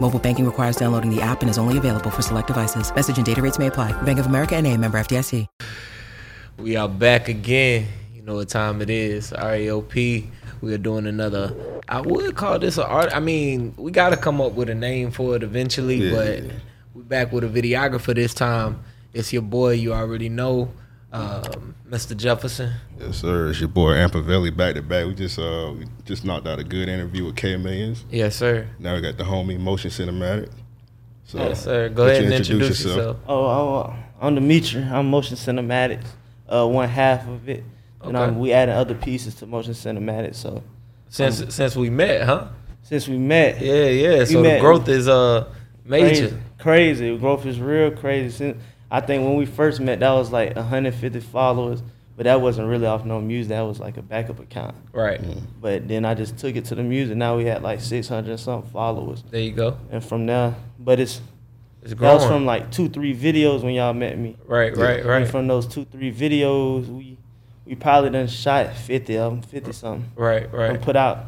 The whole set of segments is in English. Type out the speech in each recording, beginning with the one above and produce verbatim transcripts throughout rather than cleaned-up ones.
Mobile banking requires downloading the app and is only available for select devices. Message and data rates may apply. Bank of America N A, member F D I C. We are back again. You know what time it is. R A O P. We are doing another, I would call this an art. I mean, we got to come up with a name for it eventually, yeah. But we're back with a videographer this time. It's your boy, you already know, um, Mister Jefferson. Yes, sir. It's your boy, Ampavelli, back to back. We just uh, we just knocked out a good interview with K Millions. Yes, sir. Now we got the homie, Motion Cinematic. So, yes, sir. Go ahead you and introduce, introduce yourself. yourself. Oh, I'm Demetri. I'm Motion Cinematic, uh, one half of it. Okay. And I'm, we adding other pieces to Motion Cinematic. So since um, since we met, huh? Since we met, yeah, yeah. So the growth is uh major, crazy. crazy. Growth is real crazy. Since, I think when we first met, that was like one hundred fifty followers, but that wasn't really off no music. That was like a backup account, right? Mm-hmm. But then I just took it to the music. Now we had like six hundred and something followers. There you go. And from now, but it's it's growing. That was from like two, three videos when y'all met me. Right, right, right. And from those two, three videos, we. We probably done shot fifty of them, fifty something. Right, right. And put out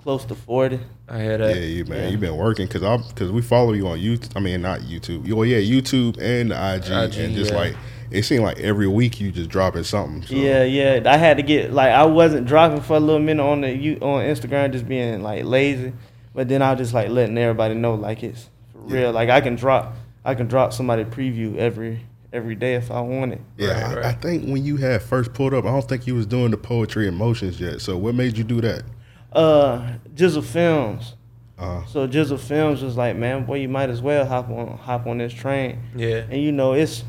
close to forty. I hear that. Yeah, you, man, yeah. You've been working because I because we follow you on YouTube. I mean, not YouTube. Oh yeah, YouTube and the I G, I G and just yeah. like it seemed like every week you just dropping something. So. Yeah, yeah. I had to get like I wasn't dropping for a little minute on the you on Instagram, just being like lazy. But then I was just like letting everybody know like it's for yeah. real. Like I can drop, I can drop somebody preview every. every day if I want it. Yeah, right, I, right. I think when you had first pulled up, I don't think you was doing the poetry and motions yet. So what made you do that? Uh, Jizzle Films. Uh-huh. So Jizzle Films was like, man, boy, you might as well hop on hop on this train. Yeah. And you know, it's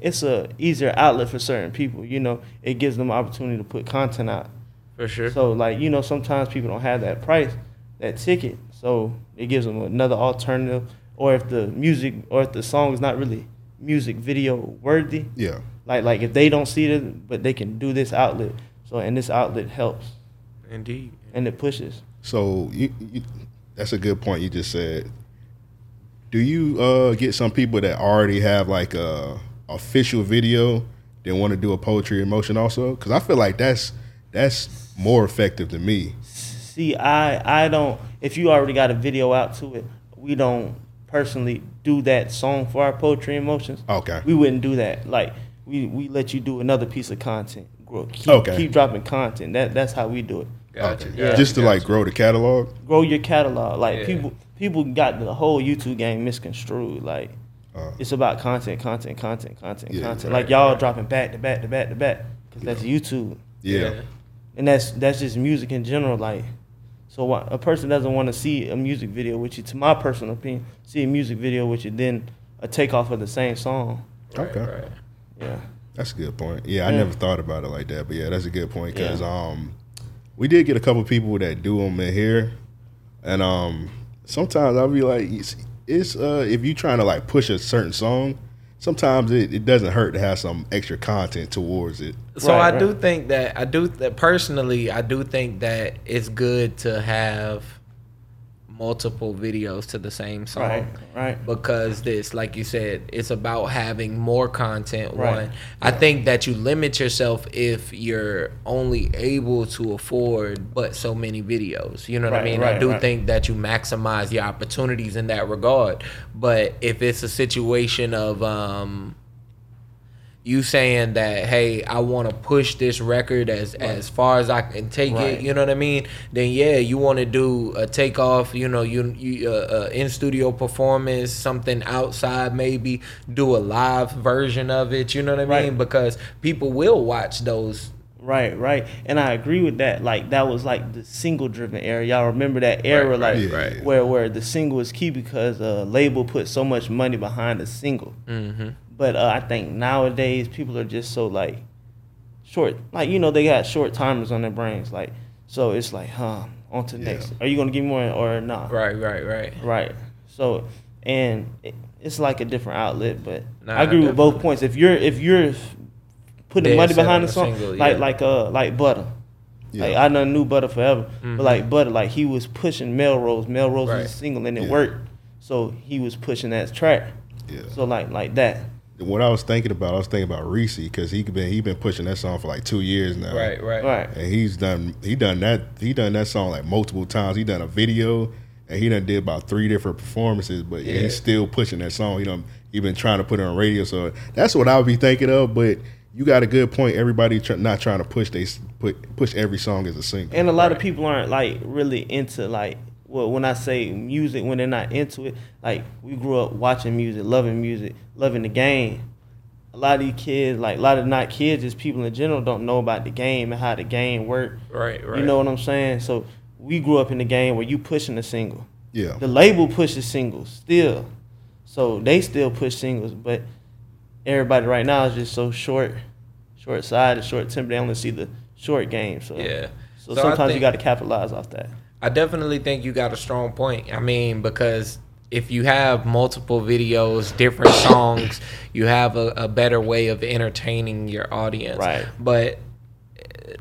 it's a easier outlet for certain people. You know, it gives them opportunity to put content out. For sure. So like, you know, sometimes people don't have that price, that ticket. So it gives them another alternative. Or if the music or if the song is not really music video worthy, yeah. Like like if they don't see it, but they can do this outlet. So and this outlet helps, indeed, and it pushes. So you, you that's a good point you just said. Do you uh, get some people that already have like a official video that want to do a poetry in motion also? Because I feel like that's that's more effective to me. See, I I don't. If you already got a video out to it, we don't. Personally do that song for our poetry and motions. Okay. We wouldn't do that. Like we, we let you do another piece of content. Grow keep, okay. keep dropping content. That that's how we do it. Gotcha. Yeah. Just to gotcha. like grow the catalog? Grow your catalog. Like yeah. people people got the whole YouTube game misconstrued. Like uh, it's about content, content, content, content, yeah, content. Right, like y'all all right. dropping back to back to back to back because yeah. that's YouTube. Yeah. yeah. And that's that's just music in general. Like So a person doesn't want to see a music video with you, to my personal opinion, see a music video with you, then a takeoff of the same song. Okay. Right. Yeah. That's a good point. Yeah, I yeah. never thought about it like that, but yeah, that's a good point because yeah. um, we did get a couple people that do them in here, and um, sometimes I'll be like, it's, it's uh, if you're trying to like push a certain song, sometimes it, it doesn't hurt to have some extra content towards it. So right, I right. do think that I do that personally. I do think that it's good to have multiple videos to the same song, right? Right. Because this, like you said, it's about having more content. Right. One, I right. think that you limit yourself if you're only able to afford but so many videos. You know what right, I mean? Right, I do right. think that you maximize your opportunities in that regard. But if it's a situation of um, you saying that, hey, I want to push this record as, right. as far as I can take right. it, you know what I mean? Then yeah, you want to do a takeoff, you know, you, you uh, uh, in studio performance, something outside, maybe do a live version of it, you know what I right. mean? Because people will watch those Right, right. And I agree with that. Like, that was like the single driven era. Y'all remember that era, right, like right, right. where where the single is key because a label put so much money behind a single. Mm-hmm. But uh, I think nowadays people are just so like short, like, you know, they got short timers on their brains. Like, so it's like, huh, on to yeah. next. Are you going to give me more or not? Nah? Right, right, right. Right. So, and it, it's like a different outlet, but nah, I agree definitely. with both points. If you're, if you're, putting Dead money behind the song, single, yeah. like like uh like Butter, yeah. like I done knew Butter forever, mm-hmm. but like Butter, like he was pushing Melrose. Melrose right. was a single and it yeah. worked, so he was pushing that track. Yeah. So like like that. What I was thinking about, I was thinking about Reese because he been he been pushing that song for like two years now. Right, right, right. And he's done he done that he done that song like multiple times. He done a video and he done did about three different performances, but yeah. he's still pushing that song. You know, he been trying to put it on radio. So that's what I would be thinking of, but. You got a good point. Everybody tr- not trying to push they put, push every song as a single. And a lot right. of people aren't like really into like well, when I say music, when they're not into it, like we grew up watching music, loving music, loving the game. A lot of these kids, like a lot of not kids, just people in general don't know about the game and how the game works. Right, right. You know what I'm saying? So we grew up in the game where you pushing a single. Yeah. The label pushes singles still. So they still push singles, but everybody right now is just so short, short side, short temper. They only see the short game. So yeah. So, so sometimes you got to capitalize off that. I definitely think you got a strong point. I mean, because if you have multiple videos, different songs, you have a, a better way of entertaining your audience. Right. But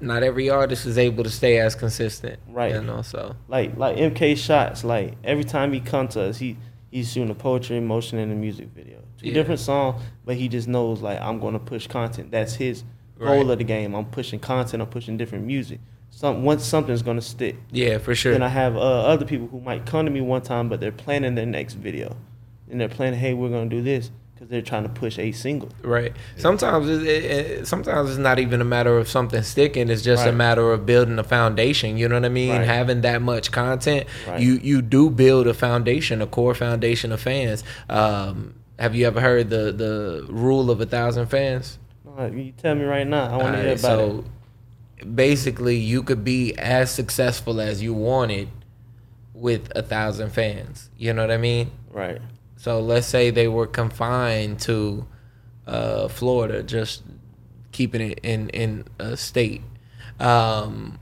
not every artist is able to stay as consistent. Right. You know, so like like M K Shotzz, like every time he comes to us, he he's shooting a poetry, motion, and a music video. Yeah. Different song, but he just knows like I'm gonna push content. That's his right. goal of the game. I'm pushing content. I'm pushing different music. Some once something's gonna stick. Yeah, for sure. Then I have uh, other people who might come to me one time, but they're planning their next video, and they're planning, hey, we're gonna do this because they're trying to push a single. Right. Yeah. Sometimes it, it, sometimes it's not even a matter of something sticking. It's just right. a matter of building a foundation. You know what I mean? Right. Having that much content, right. you you do build a foundation, a core foundation of fans. Um, Have you ever heard the, the rule of a thousand fans? You tell me right now. I want to hear about so it. So basically, you could be as successful as you wanted with a thousand fans. You know what I mean? Right. So let's say they were confined to uh, Florida, just keeping it in, in a state. Um,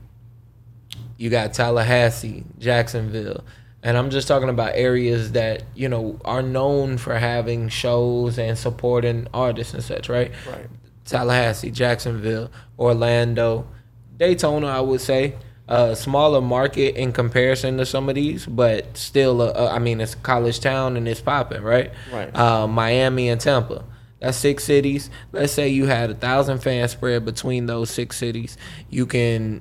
you got Tallahassee, Jacksonville. And I'm just talking about areas that, you know, are known for having shows and supporting artists and such, right? Right. Tallahassee, Jacksonville, Orlando, Daytona, I would say. A smaller market in comparison to some of these, but still, a, a, I mean, it's a college town and it's popping, right? Right. Uh, Miami and Tampa. That's six cities. Let's say you had a thousand fan spread between those six cities. You can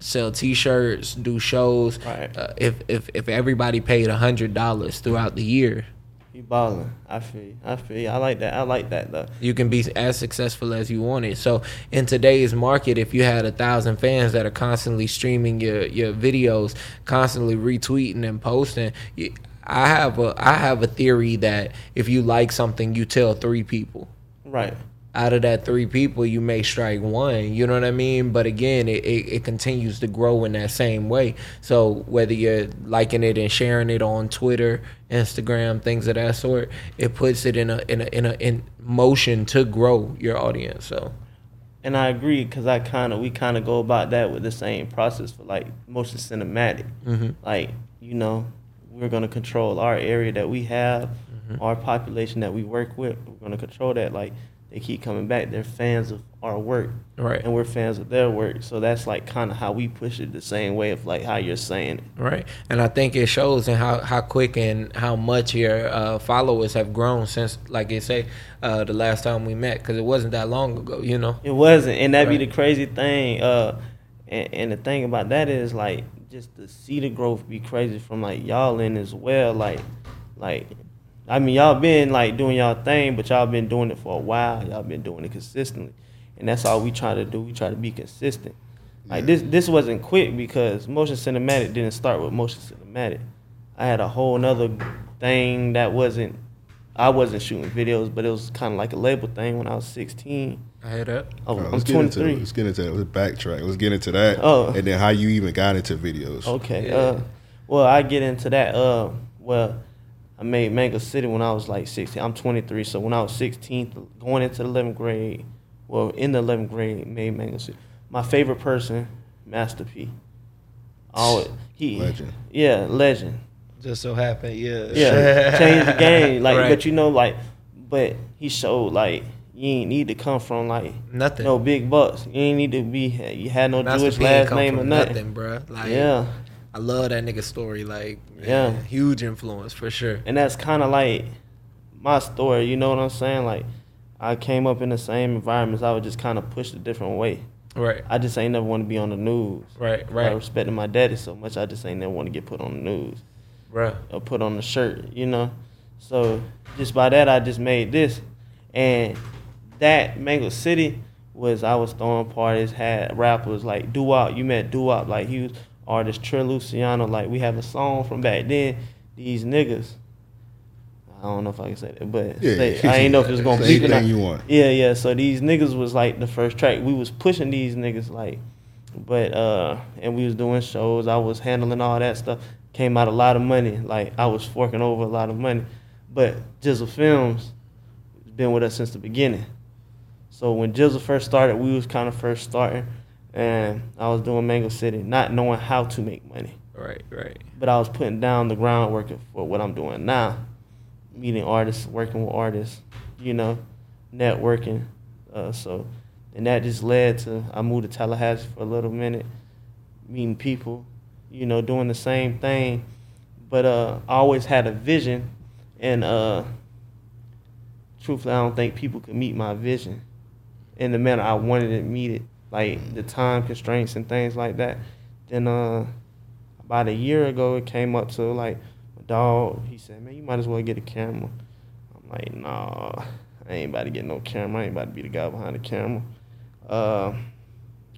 sell T-shirts, do shows. Right. Uh, if if if everybody paid a hundred dollars throughout the year, you balling. I feel. I feel. I like that. I like that though. You can be as successful as you want it. So in today's market, if you had a thousand fans that are constantly streaming your your videos, constantly retweeting and posting, you, I have a I have a theory that if you like something, you tell three people. Right. Out of that three people, you may strike one, you know what I mean? But again, it, it, it continues to grow in that same way. So whether you're liking it and sharing it on Twitter, Instagram, things of that sort, it puts it in a in a, in a in motion to grow your audience. So, and I agree because I kind of we kind of go about that with the same process for like Motion Cinematic. Mm-hmm. Like, you know, we're gonna control our area that we have, mm-hmm. our population that we work with. We're gonna control that, like. They keep coming back. They're fans of our work, right? And we're fans of their work. So that's like kind of how we push it the same way of like how you're saying it, right? And I think it shows in how, how quick and how much your uh, followers have grown since, like you say, uh, the last time we met, because it wasn't that long ago, you know. It wasn't, and that'd right. be the crazy thing. Uh, and, and the thing about that is like just to see the growth be crazy from like y'all in as well, like like. I mean, y'all been, like, doing y'all thing, but y'all been doing it for a while. Y'all been doing it consistently. And that's all we try to do. We try to be consistent. Like, this this wasn't quick because Motion Cinematic didn't start with Motion Cinematic. I had a whole nother thing that wasn't I wasn't shooting videos, but it was kind of like a label thing when I was sixteen. I hear that. Oh, I'm twenty-three. Let's get into that. Let's backtrack. Let's get into that. Oh. And then how you even got into videos. Okay. Yeah. Uh, well, I get into that. Uh, well, I made Mango City when I was like sixteen. I'm twenty-three, so when I was sixteen, going into the eleventh grade, well, in the eleventh grade, made Mango City. My favorite person, Master P. Always, he, legend. Yeah, legend. Just so happened, yeah. Yeah, changed the game. Like, right. But you know, like, but he showed, like, you ain't need to come from, like, nothing. No big bucks. You ain't need to be, you had no Master Jewish P last name or nothing. Nothing, bro. Like, yeah. I love that nigga's story. Like, man, yeah, huge influence for sure. And that's kind of like my story. You know what I'm saying? Like, I came up in the same environments. I was just kind of pushed a different way. Right. I just ain't never want to be on the news. Right. Right. I respected my daddy so much. I just ain't never want to get put on the news. Right. Or put on the shirt. You know. So just by that, I just made this, and that Mango City was I was throwing parties. Had rappers like Duop. You met Duop. Like he was. Artist Trill Luciano, like we have a song from back then. These niggas, I don't know if I can say that, but yeah, they, I ain't know if it's gonna be anything you want. Yeah, yeah. So these niggas was like the first track. We was pushing these niggas, like, but uh, and we was doing shows. I was handling all that stuff. Came out a lot of money. Like I was forking over a lot of money. But Jizzle Films has been with us since the beginning. So when Jizzle first started, we was kind of first starting. And I was doing Mango City, not knowing how to make money. Right, right. But I was putting down the groundwork for what I'm doing now. Meeting artists, working with artists, you know, networking. Uh, so, and that just led to, I moved to Tallahassee for a little minute, meeting people, you know, doing the same thing. But uh, I always had a vision, and uh, truthfully, I don't think people could meet my vision in the manner I wanted to meet it. Like the time constraints and things like that. Then uh, about a year ago, it came up to like my dog. He said, "Man, you might as well get a camera." I'm like, "Nah, I ain't about to get no camera. I ain't about to be the guy behind the camera. Uh,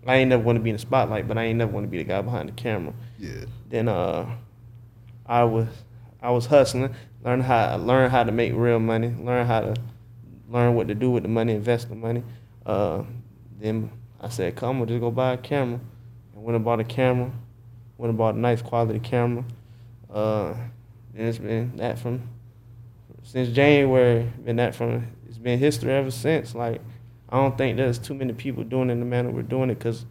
I ain't never want to be in the spotlight, but I ain't never want to be the guy behind the camera." Yeah. Then uh, I was I was hustling, learn how learn how to make real money, learn how to learn what to do with the money, invest the money. Uh, then. I said, come, we'll just go buy a camera. And went and bought a camera. Went and bought a nice quality camera. Uh, and it's been that from, since January, been that from, it's been history ever since. Like, I don't think there's too many people doing it in the manner we're doing it, because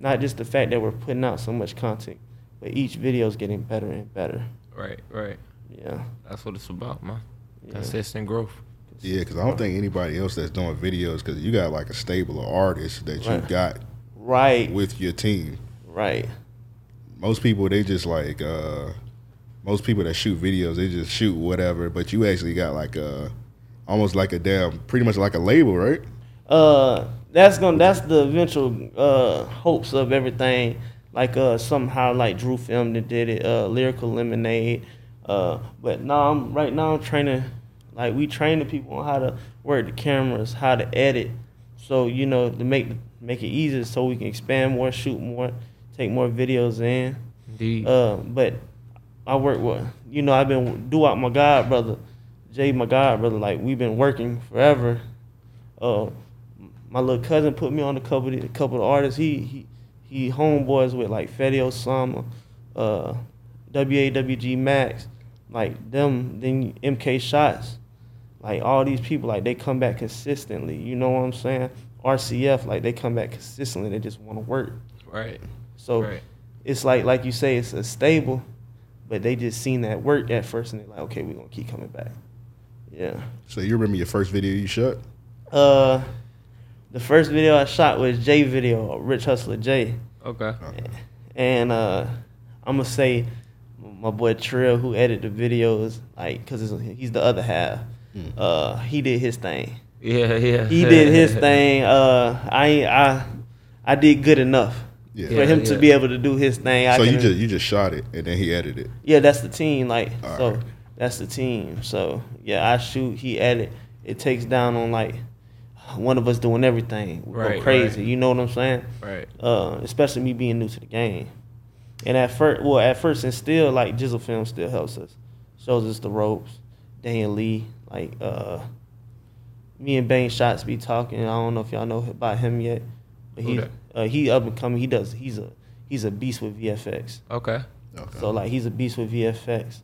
not just the fact that we're putting out so much content, but each video is getting better and better. Right, right. Yeah. That's what it's about, man. Yeah. Consistent growth. Yeah, because I don't think anybody else that's doing videos, because you got like a stable of artists that you right. got right with your team. Right. Most people, they just like, uh, most people that shoot videos, they just shoot whatever, but you actually got like a, almost like a damn, pretty much like a label, right? Uh, that's gonna, that's the eventual uh, hopes of everything. Like uh, somehow like Drew Film that did it, uh, Lyrical Lemonade. Uh, but now I'm, right now I'm training. Like, we train the people on how to work the cameras, how to edit. So, you know, to make make it easier so we can expand more, shoot more, take more videos in. Indeed. Uh, but I work with, you know, I've been do out my God brother, Jay, my God brother. Like, we've been working forever. Uh, my little cousin put me on a couple of, a couple of artists. He, he, he homeboys with, like, Fetty Osama, uh, W A W G Max, like them, then M K Shotzz. Like, all these people, like, they come back consistently. You know what I'm saying? R C F, like, they come back consistently. They just want to work. Right. So right. It's like, like you say, it's a stable, but they just seen that work at first, and they're like, okay, we're going to keep coming back. Yeah. So you remember your first video you shot? Uh, the first video I shot was Jay video, Rich Hustler Jay. Okay. okay. And uh, I'm going to say my boy Trill, who edited the videos, like, because he's the other half. Mm. Uh, he did his thing. Yeah, yeah. He did his thing. Uh, I, I, I did good enough yeah. for him yeah, to yeah. be able to do his thing. So I you just you just shot it and then he edited it. Yeah, that's the team. Like, all so right. that's the team. So yeah, I shoot, he edit. It takes down on like one of us doing everything. We right, go crazy. Right. You know what I'm saying? Right. Uh, especially me being new to the game. And at first, well, at first and still, like Jizzle Film still helps us, shows us the ropes. Dan Lee. Like, uh, me and Bang Shotzz be talking. I don't know if y'all know about him yet, but he uh, he up and coming. He does. He's a he's a beast with V F X. Okay. Okay. So like he's a beast with V F X.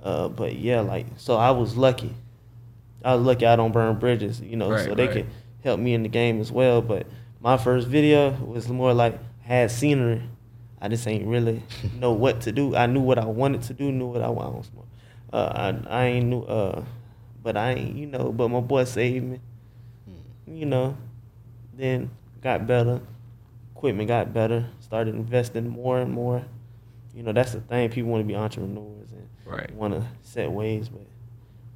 Uh, but yeah, like so I was lucky. I was lucky I don't burn bridges, you know, right, so they right. could help me in the game as well. But my first video was more like I had scenery. I just ain't really know what to do. I knew what I wanted to do, knew what I wanted. Uh, I I ain't knew, uh, but I ain't, you know. But my boy saved me, you know. Then got better, equipment got better. Started investing more and more. You know, that's the thing. People want to be entrepreneurs and right. want to set ways, but.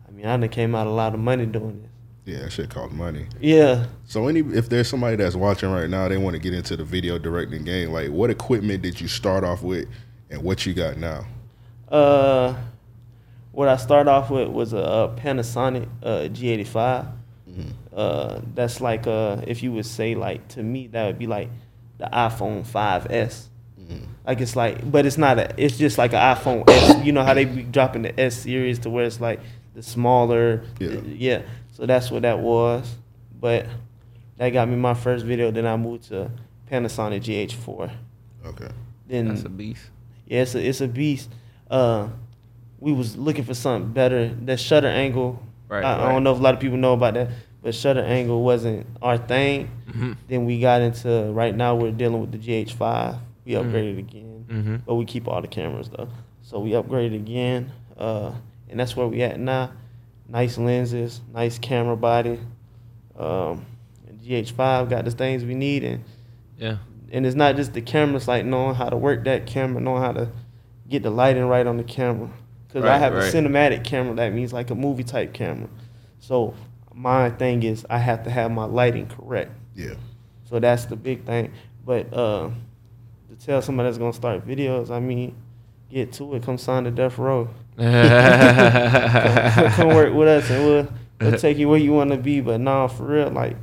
I mean, I done came out a lot of money doing this. Yeah, that shit cost money. Yeah. So any if there's somebody that's watching right now, they want to get into the video directing game, like what equipment did you start off with and what you got now? Uh, what I started off with was a, a Panasonic uh, G eighty-five. Mm-hmm. Uh, that's like, uh, if you would say, like, to me, that would be like the iPhone five S. Mm-hmm. Like, it's like, but it's not a, it's just like an iPhone S. You know how they be dropping the S series to where it's like, the smaller, yeah. The, yeah. So that's what that was. But that got me my first video. Then I moved to Panasonic G H four. Okay. Then that's a beast. Yeah, it's a, it's a beast. Uh, we was looking for something better. That shutter angle, right, I, right. I don't know if a lot of people know about that, but shutter angle wasn't our thing. Mm-hmm. Then we got into, right now we're dealing with the G H five. We upgraded mm-hmm. again. Mm-hmm. But we keep all the cameras, though. So we upgraded again. Uh, And that's where we at now. Nice lenses, nice camera body. Um, G H five got the things we need. And, yeah. and it's not just the camera. It's like knowing how to work that camera, knowing how to get the lighting right on the camera. Because right, I have right. a cinematic camera. That means like a movie-type camera. So my thing is I have to have my lighting correct. Yeah. So that's the big thing. But uh, to tell somebody that's going to start videos, I mean, get to it. Come sign to Death Row. come, come work with us and we'll, we'll take you where you want to be. But nah, for real, like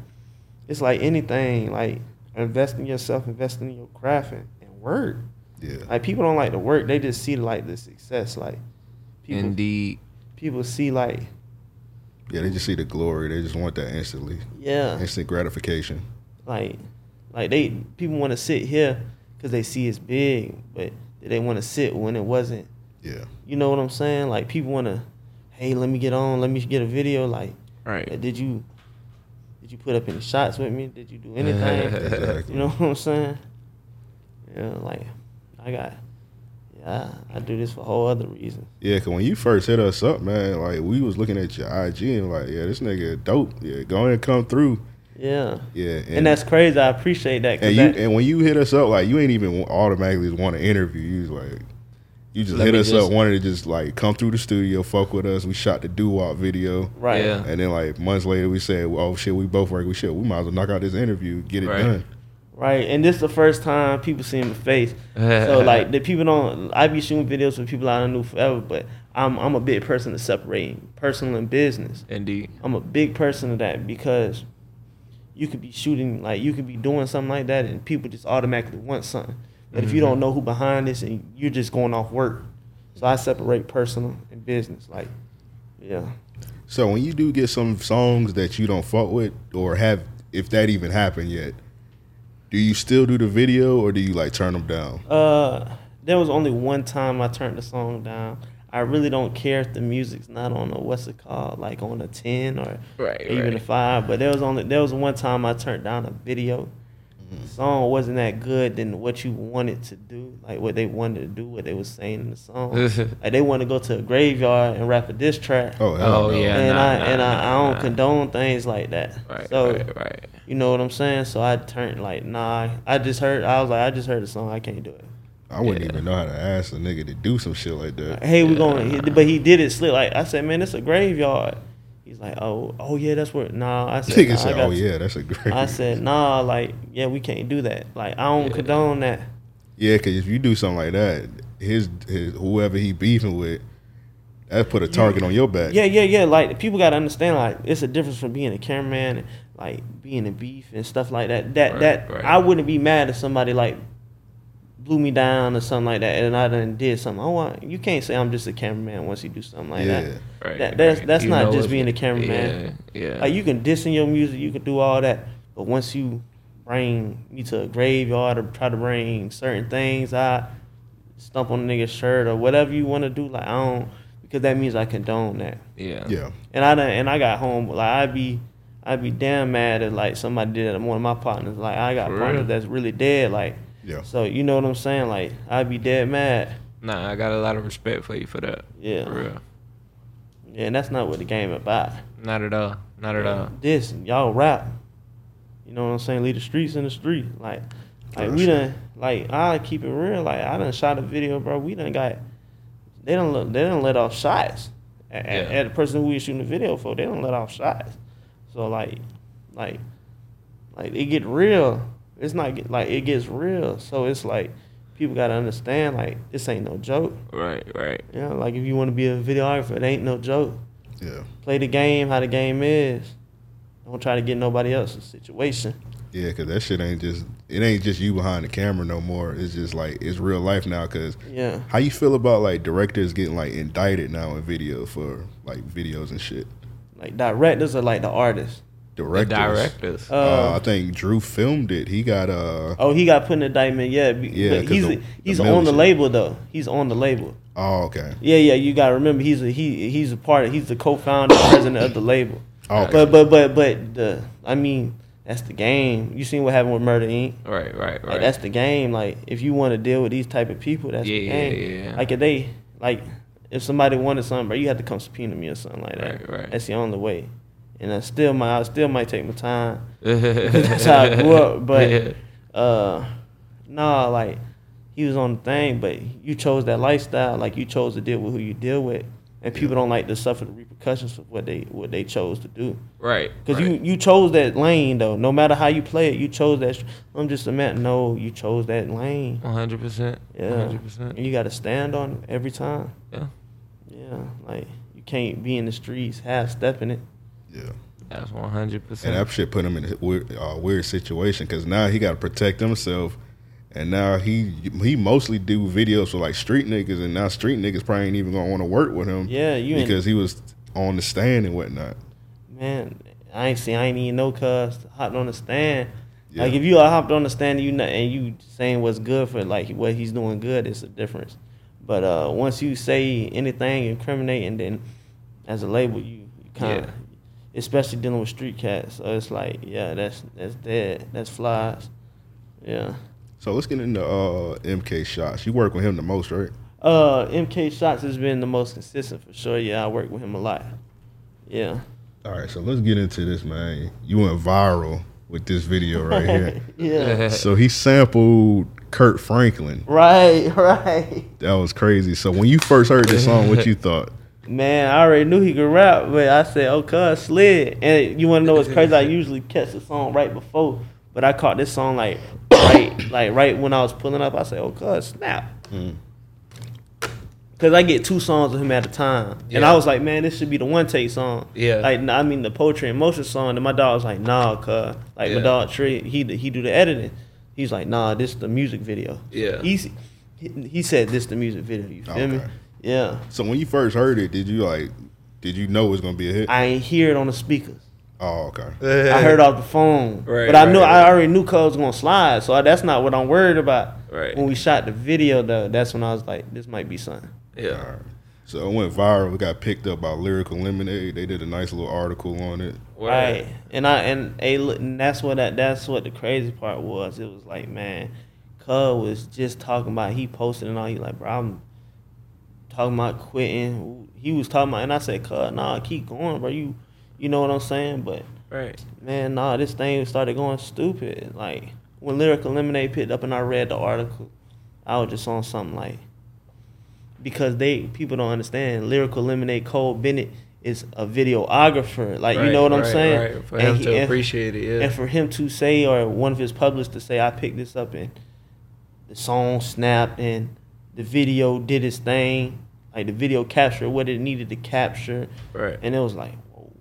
it's like anything, like invest in yourself, invest in your craft and, and work. Yeah. Like people don't like to work; they just see like the success. Like people, indeed, people see like yeah, they just see the glory. They just want that instantly. Yeah, instant gratification. Like, like they people want to sit here because they see it's big, but they want to sit when it wasn't. Yeah. You know what I'm saying? Like, people want to, hey, let me get on. Let me get a video. Like, right. did you did you put up any shots with me? Did you do anything? Exactly. You know what I'm saying? Yeah, like, I got, yeah, I do this for a whole other reason. Yeah, because when you first hit us up, man, like, we was looking at your I G and like, yeah, this nigga dope. Yeah, go ahead and come through. Yeah. Yeah. And, and that's crazy. I appreciate that. And, you, that. And when you hit us up, like, you ain't even automatically want to interview. You was like. You just Let hit us just, up, wanted to just, like, come through the studio, fuck with us. We shot the Duop video. Right. Yeah. And then, like, months later, we said, oh, shit, we both work. We shit, we might as well knock out this interview, get it right. done. Right. And this is the first time people see my face. So, like, the people don't, I be shooting videos with people I don't know forever, but I'm I'm a big person to separating personal and business. Indeed. I'm a big person to that because you could be shooting, like, you could be doing something like that, and people just automatically want something. But mm-hmm. if you don't know who behind this, and you're just going off work. So I separate personal and business. Like, yeah. So when you do get some songs that you don't fuck with or have, if that even happened yet, do you still do the video or do you, like, turn them down? Uh, there was only one time I turned the song down. I really don't care if the music's not on a, what's it called, like on a ten or right, even right. a five. But there was only there was one time I turned down a video. The song wasn't that good than what you wanted to do, like what they wanted to do, what they was saying in the song. Like they want to go to a graveyard and rap a diss track. Oh, oh yeah. And nah, I nah, and I, I don't nah. condone things like that. Right, so, right, right. You know what I'm saying? So I turned like, nah. I just heard. I was like, I just heard the song. I can't do it. I wouldn't yeah. even know how to ask a nigga to do some shit like that. Like, hey, yeah. we going, but he did it slick. Like I said, man, it's a graveyard. He's like, oh, oh yeah, that's where. Nah, I said, nah, said I oh yeah, that's a great. I said, nah, like, yeah, we can't do that. Like, I don't yeah. condone that. Yeah, because if you do something like that, his, his whoever he beefing with, that put a target yeah. on your back. Yeah, yeah, yeah. Like people gotta understand, like, it's a difference from being a cameraman, and, like being a beef and stuff like that. That right, that right. I wouldn't be mad if somebody like blew me down or something like that, and I done did something. I want you can't say I'm just a cameraman once you do something like yeah. that. Right, that. That's right. that's you not just being a cameraman. Yeah, yeah. Like you can diss in your music, you can do all that, but once you bring me to a graveyard or try to bring certain things, I stump on a nigga's shirt or whatever you want to do. Like I don't, because that means I condone that. Yeah, yeah. And I done, and I got home like I be. I'd be damn mad if like somebody did it. One of my partners, like I got For partners real? That's really dead, like yeah. So you know what I'm saying? Like I'd be dead mad. Nah, I got a lot of respect for you for that. Yeah, for real. Yeah, and that's not what the game about. Not at all. Not at all. This y'all rap. You know what I'm saying? Leave the streets in the street. Like, like we done. Like I keep it real. Like I done shot a video, bro. We done got. They don't look. They don't let off shots at, yeah. at the person who we shooting the video for. They don't let off shots. So like, like, like it get real. It's not get, like it gets real. So it's like people gotta understand like this ain't no joke. Right, right. Yeah, you know, like if you want to be a videographer, it ain't no joke. Yeah. Play the game how the game is. Don't try to get nobody else's situation. Yeah, cause that shit ain't just it ain't just you behind the camera no more. It's just like it's real life now. Cause yeah. how you feel about like directors getting like indicted now in video for like videos and shit? Like directors or like the artists? Directors. The directors. Uh, uh, I think Drew filmed it. He got uh Oh, he got put in the indictment. Yeah, yeah. He's the, he's the on the label though. He's on the label. Oh, okay. Yeah, yeah. You gotta remember, he's a he he's a part. Of, he's the co-founder, president of the label. Oh, okay. but but but but the I mean that's the game. You seen what happened with Murder Incorporated? Right, right, right. Like, that's the game. Like if you want to deal with these type of people, that's yeah, the game. Yeah, yeah. Like if they like. If somebody wanted something, bro, you have to come subpoena me or something like that. Right, right. That's the only way. And I still might, I still might take my time. That's how I grew up. But yeah. uh, nah, like he was on the thing, but you chose that lifestyle. Like you chose to deal with who you deal with, and people don't like to suffer the repercussions of what they what they chose to do. Right. Because right. you you chose that lane though. No matter how you play it, you chose that. I'm just a man. No, you chose that lane. one hundred percent Yeah. one hundred percent And you got to stand on it every time. Yeah. Yeah, like you can't be in the streets half stepping it. Yeah, that's one hundred percent. And that shit put him in a weird, uh, weird situation because now he got to protect himself, and now he he mostly do videos for like street niggas, and now street niggas probably ain't even gonna want to work with him. Yeah, you because in, he was on the stand and whatnot. Man, I ain't see, I ain't even know cuz hopped on the stand. Yeah. Like if you hopped on the stand, and you not, and you saying what's good for like what he's doing good, it's a difference. But uh, once you say anything incriminating, then as a label, you, you kind of, yeah. especially dealing with street cats. So it's like, yeah, that's that's dead. That's flies. Yeah. So let's get into uh, M K Shotzz. You work with him the most, right? Uh, M K Shotzz has been the most consistent for sure. Yeah, I work with him a lot. Yeah. All right, so let's get into this, man. You went viral with this video right here. Yeah. So he sampled Kurt Franklin. Right, right. That was crazy. So when you first heard this song, what you thought? Man, I already knew he could rap, but I said, "Oh, cuz slid." And you want to know what's crazy? I usually catch the song right before, but I caught this song like right, like right when I was pulling up. I said, "Oh, cuz snap." Mm. Cause I get two songs of him at a time, yeah. and I was like, "Man, this should be the one take song." Yeah, like I mean the Poetry in Motion song. And my dog was like, "Nah, cuz." Like yeah. my dog Trill, he he do the editing. He's like, nah, this the music video. Yeah. He, he said this the music video, you feel okay. me? Yeah. So when you first heard it, did you like, did you know it was going to be a hit? I ain't hear it on the speakers. Oh, okay. I heard off the phone. Right, but I right, knew right. I already knew Cuz was going to slide, so I, that's not what I'm worried about. Right. When we shot the video, though, that's when I was like, this might be something. Yeah. All right. So it went viral. It got picked up by Lyrical Lemonade. They did a nice little article on it. Right, and I and, and that's what that, that's what the crazy part was. It was like, man, Cuz was just talking about he posted and all. He like, bro, I'm talking about quitting. He was talking about, and I said, Cuz, nah, keep going, bro. You, you know what I'm saying? But right, man, nah, this thing started going stupid. Like when Lyrical Lemonade picked up and I read the article, I was just on something like. Because they people don't understand, Lyrical Lemonade Cole Bennett is a videographer. Like, right, you know what right, I'm saying? Right. For and him he, to and, appreciate it, yeah. And for him to say, or one of his publicists to say, I picked this up and the song snapped and the video did its thing. Like, the video captured what it needed to capture. Right. And it was like, whoa.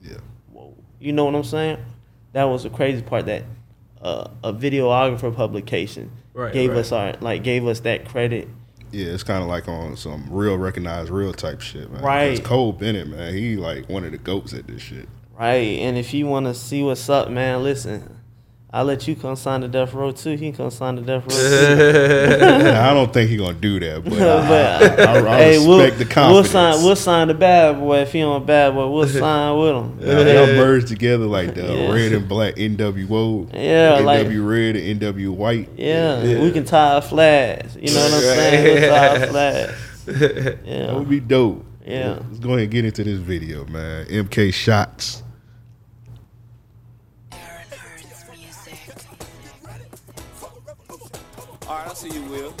Yeah. Whoa. You know what I'm saying? That was the crazy part, that uh, a videographer publication right, gave right. us our like gave us that credit. Yeah, it's kind of like on some real recognized real type shit, man. Right. Because Cole Bennett, man, he like one of the goats at this shit. Right, and if you want to see what's up, man, listen, I'll let you come sign the Death Row too. He can come sign the Death Row too. Yeah, I don't think he's going to do that, but, but I, I, I, I hey, respect we'll, the confidence. We'll sign, we'll sign the Bad Boy. If he on Bad Boy, we'll sign with him. Yeah, they'll merge together like the yeah. red and black N W O. Yeah, N W like, red and N W white. Yeah, yeah, we can tie our flags. You know what I'm saying? We'll tie our flags. Yeah. That would be dope. Yeah. Let's go ahead and get into this video, man. M K Shotzz. Alright, I'll see you, Will.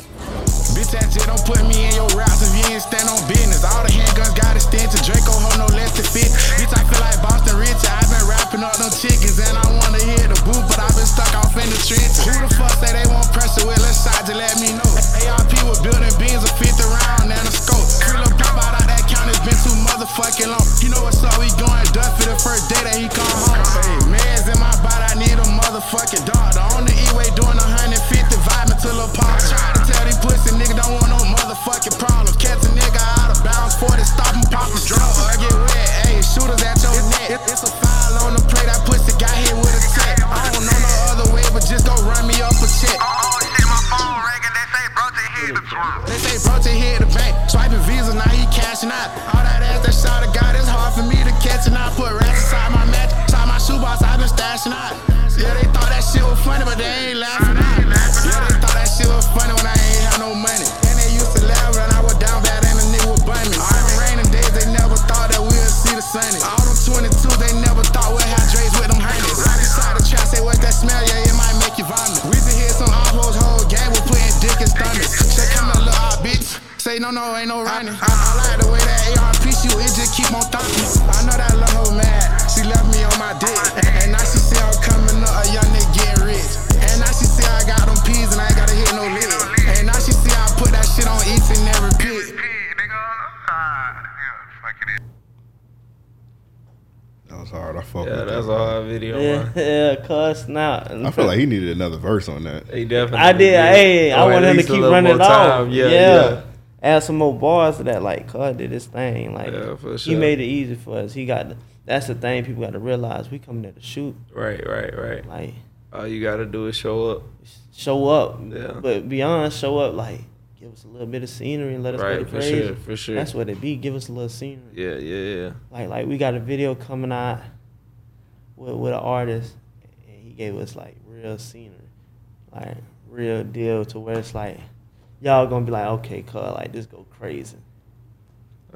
Bitch, I just don't put me in your routes if you ain't stand on business. All the handguns got extend to Draco, hold no less than fit. Bitch, I feel like Boston Rich. I've been wrapping up them chickens and I wanna hear the boo, but I've been stuck off in the trenches. Who the fuck say they want pressure? Well, let's side to let me know. A R P with building beans of fifty round and a scope. Trill up pop out of that count, it's been too motherfucking long. You know what's up, we going duck for the first day that he come home. Hey, man's in my body, I need a motherfucking dog. The only E-way doing one hundred fifty vibing to the pop. Try to tell these pussy niggas don't want no motherfucking problem. Catch a nigga out of bounds, forty stop him, pop him, drop or get wet. Ayy, shooters at your neck. It's a foul on the plate, that pussy got hit with a tech. I don't know no other way, but just go run me up a check. Oh, shit, my phone ringing, they say bro to hit the trunk. They say bro to hit the bank, swiping Visa, now he cashing out. All that ass that shot a guy, it's hard for me to catch, and I put rats inside my match, inside my shoebox, I been stashing out. Yeah, they thought that shit was funny, but they ain't laughing out. Yeah, they thought that shit was funny when I ain't have no money. And they used to laugh when I was down bad and the nigga would bun me. All them raining days, they never thought that we would see the sun. All them twenty-twos, they never thought we'd have Dre's with them honey. Right inside the trap, say what's that smell? Yeah, it might make you vomit. We can hear some all-hoes, whole game, we're putting dick and stomach. Check out my little odd bitch. Say no, no, ain't no running. I, I like the way that A R P shoot, it just keep on thumping. I know that little hoe mad, she left me on my dick. And now she see I'm coming up, a young nigga getting rich. And now she see I got them peas and I ain't gotta hit no lid. And now she see I put that shit on each and every pit. That was hard, I fuck yeah, with that. Yeah, that's a hard video, man. Yeah, cuss now. I feel like he needed another verse on that. He definitely I did, did. Hey, oh, I want him to keep running it off. Yeah, yeah. yeah. Add some more bars to that, like, Cuz did his thing. Like, yeah, for sure. He made it easy for us. He got the, that's the thing people got to realize. We coming there to shoot. Right, right, right. Like, all you got to do is show up. Show up. Yeah. But beyond show up, like, give us a little bit of scenery and let us right, go to crazy. Right, for sure, for sure. That's what it be. Give us a little scenery. Yeah, yeah, yeah. Like, like we got a video coming out with, with an artist, and he gave us, like, real scenery. Like, real deal to where it's like, y'all gonna be like, okay, cuz, like, this go crazy.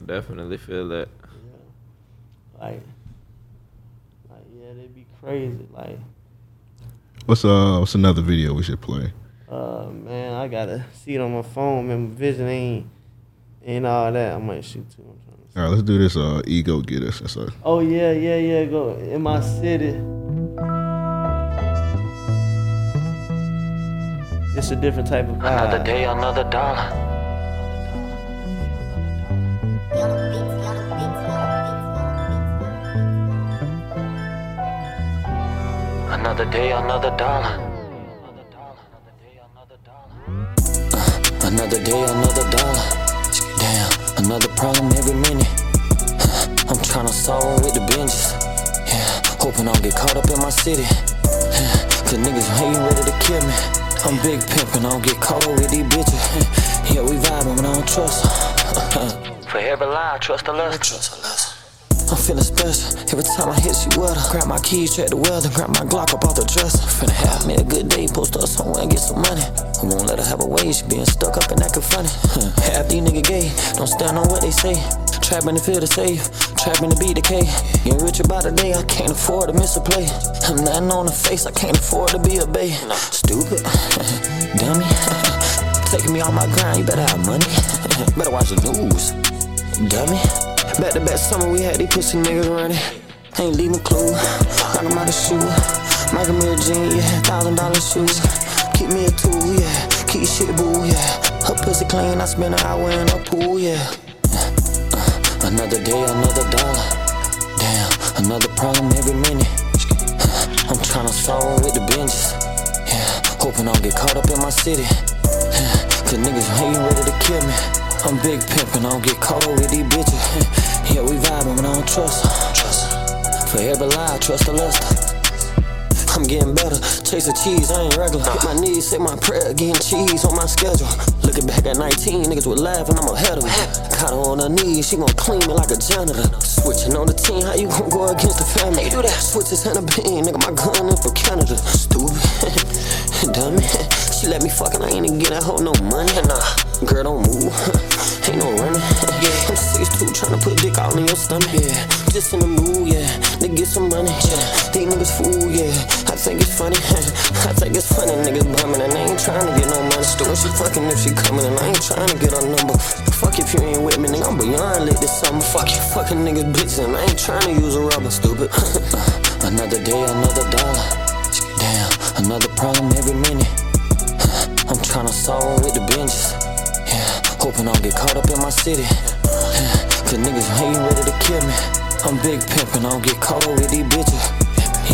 I definitely feel that. Yeah. Like, like yeah, they be crazy. Like, what's uh, what's another video we should play? Uh, man, I gotta see it on my phone. Man, my vision ain't ain't all that. I might shoot too. I'm trying to see. All right, let's do this. Uh, ego get us. That's all. Oh yeah, yeah, yeah. Go in my city. It's a different type of vibe. Another day, another dollar. Another day, another dollar. Uh, another day, another dollar. Damn, another problem every minute. Uh, I'm tryna solve it with the binges. Yeah, hoping I don't get caught up in my city. Yeah, the niggas hating, ready to kill me. I'm big pimpin', I don't get caught up with these bitches. Yeah, we vibin', but I don't trust her. For every lie, I trust the lust. Trust the lust. I'm feeling special every time I hit you with her. Grab my keys, check the weather, grab my Glock up off the dresser. Finna have me a good day, post up somewhere and get some money. I won't let her have a way, she being stuck up and acting funny. Half these niggas gay, don't stand on what they say. Trapping the field to save, trapping to beat the K. Getting rich by the day, I can't afford to miss a play. I'm nothing on the face, I can't afford to be a bae. Stupid, dummy, taking me on my grind, you better have money. Better watch the news, dummy. Back to back summer, we had these pussy niggas running. Ain't leaving clue, knock him out of shoe. Michael Miller jean, yeah, thousand dollar shoes. Keep me a tool, yeah, keep your shit boo, yeah. Her pussy clean, I spend an hour in her pool, yeah. Uh, another day, another dollar. Damn, another problem every minute. Uh, I'm tryna solve it with the binges. Yeah, Hoping I don't get caught up in my city. The niggas hating, ready to kill me. I'm big pimpin', I don't get caught up with these bitches. Yeah, we vibin', but I don't trust her. Trust her. For every lie, I trust the luster. I'm getting better, chase the cheese, I ain't regular. Hit my knees, say my prayer, getting cheese on my schedule. Looking back at nineteen, niggas would laugh and I'm ahead of it. Caught her on her knees, she gon' clean me like a janitor. Switching on the team, how you gon' go against the family? Do that. Switches and a bean, nigga, my gun is for Canada. Stupid, dummy. She let me fuck and I ain't even get that hoe no money. Nah, girl, don't move, ain't no running. Yeah. I'm six two, tryna put dick out in your stomach. Yeah, just in the mood, yeah, to get some money. Yeah. These niggas fool, yeah. I think it's funny, I think it's funny, niggas bumming and I ain't trying to get no money. Stupid, she fucking if she coming and I ain't trying to get her number. Fuck if you ain't with me, nigga, I'm beyond lit this summer. Fuck you, fucking niggas blitzing, I ain't trying to use a rubber, stupid. Another day, another dollar. Damn, another problem every minute. I'm trying to solve with the binges. Yeah, hoping I don't get caught up in my city. Yeah, cause niggas ain't ready to kill me. I'm big pimpin', I don't get caught up with these bitches.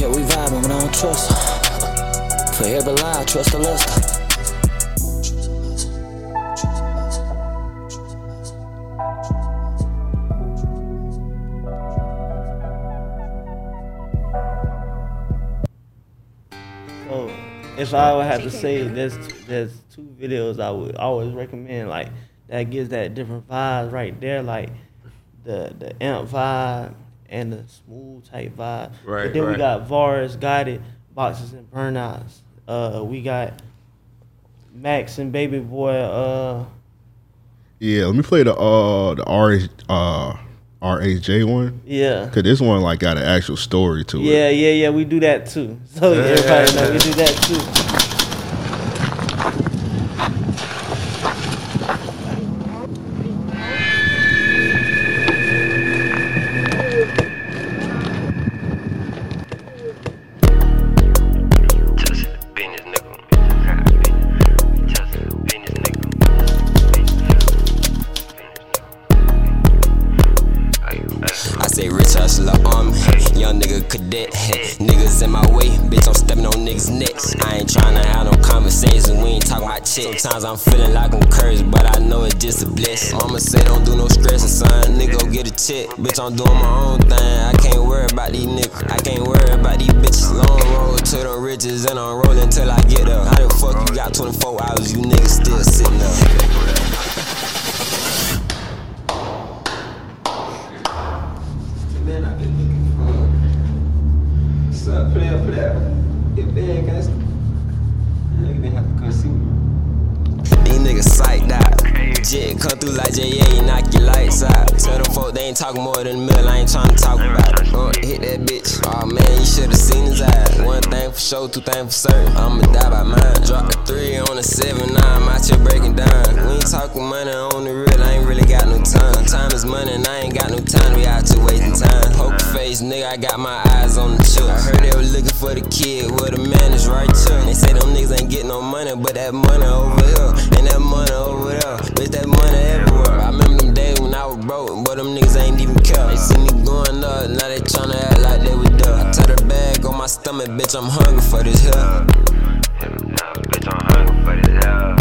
Yeah, we vibin', but I don't trust her. For every lie, I trust the luster. So, if I would have to say, there's, there's two videos I would always recommend, like, that gives that different vibe right there, like, the, the amp vibe. And the smooth type vibe. Right, but then right. we got Vars, Guided, Boxes and Burnouts. Uh, we got Max and Baby Boy. Uh, yeah, let me play the uh the R H, uh, R H J one. Yeah, cause this one like got an actual story to yeah, it. Yeah, yeah, yeah. We do that too. So yeah, everybody know we do that too. Sometimes I'm feeling like I'm cursed, but I know it's just a bliss. Mama say don't do no stressing, son, nigga go get a check. Bitch, I'm doing my own thing, I can't worry about these niggas. I can't worry about these bitches. Long road to the riches, and I'm rolling till I get up. How the fuck you got twenty-four hours, you niggas still sitting up? Man, I've been looking for something, play up for that. Get big, guys. Nigga been having to come see me. These niggas psyched out. Jet come through like J A, knock your lights out. Tell them folk they ain't talking more than the mill, I ain't tryna talk about it. Oh, hit that bitch. Oh man, you should've seen his eyes. One thing for sure, two things for certain. I'ma die by mine. Drop a three on a seven, now I'm out here breaking down. We ain't talking money on the real, I ain't really got no time. Time is money and I ain't got no time, we out here wasting time. Poker face, nigga, I got my eyes on the chill. I heard they were looking for the kid, where the man is right here. They say them niggas ain't getting no money, but that money over here. And that money over there, bitch, that money everywhere. I remember them days when I was broke, but them niggas ain't even care. They see me going up, now they tryna act like they was there. I tell the bag on my stomach, bitch, I'm hungry for this hell. Nah, bitch, I'm hungry for this hell.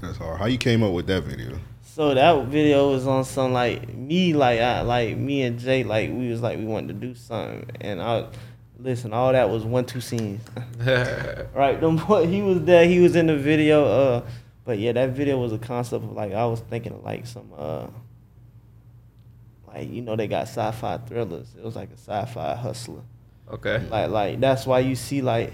That's hard. How you came up with that video? So that video was on some like me, like I, like me and Jay, like we was like we wanted to do something, and I, listen, all that was one two scenes, right? Them boy, he was there, he was in the video, uh, but yeah, that video was a concept of like I was thinking of like some, uh, like you know they got sci-fi thrillers, it was like a sci-fi hustler, okay, like like that's why you see like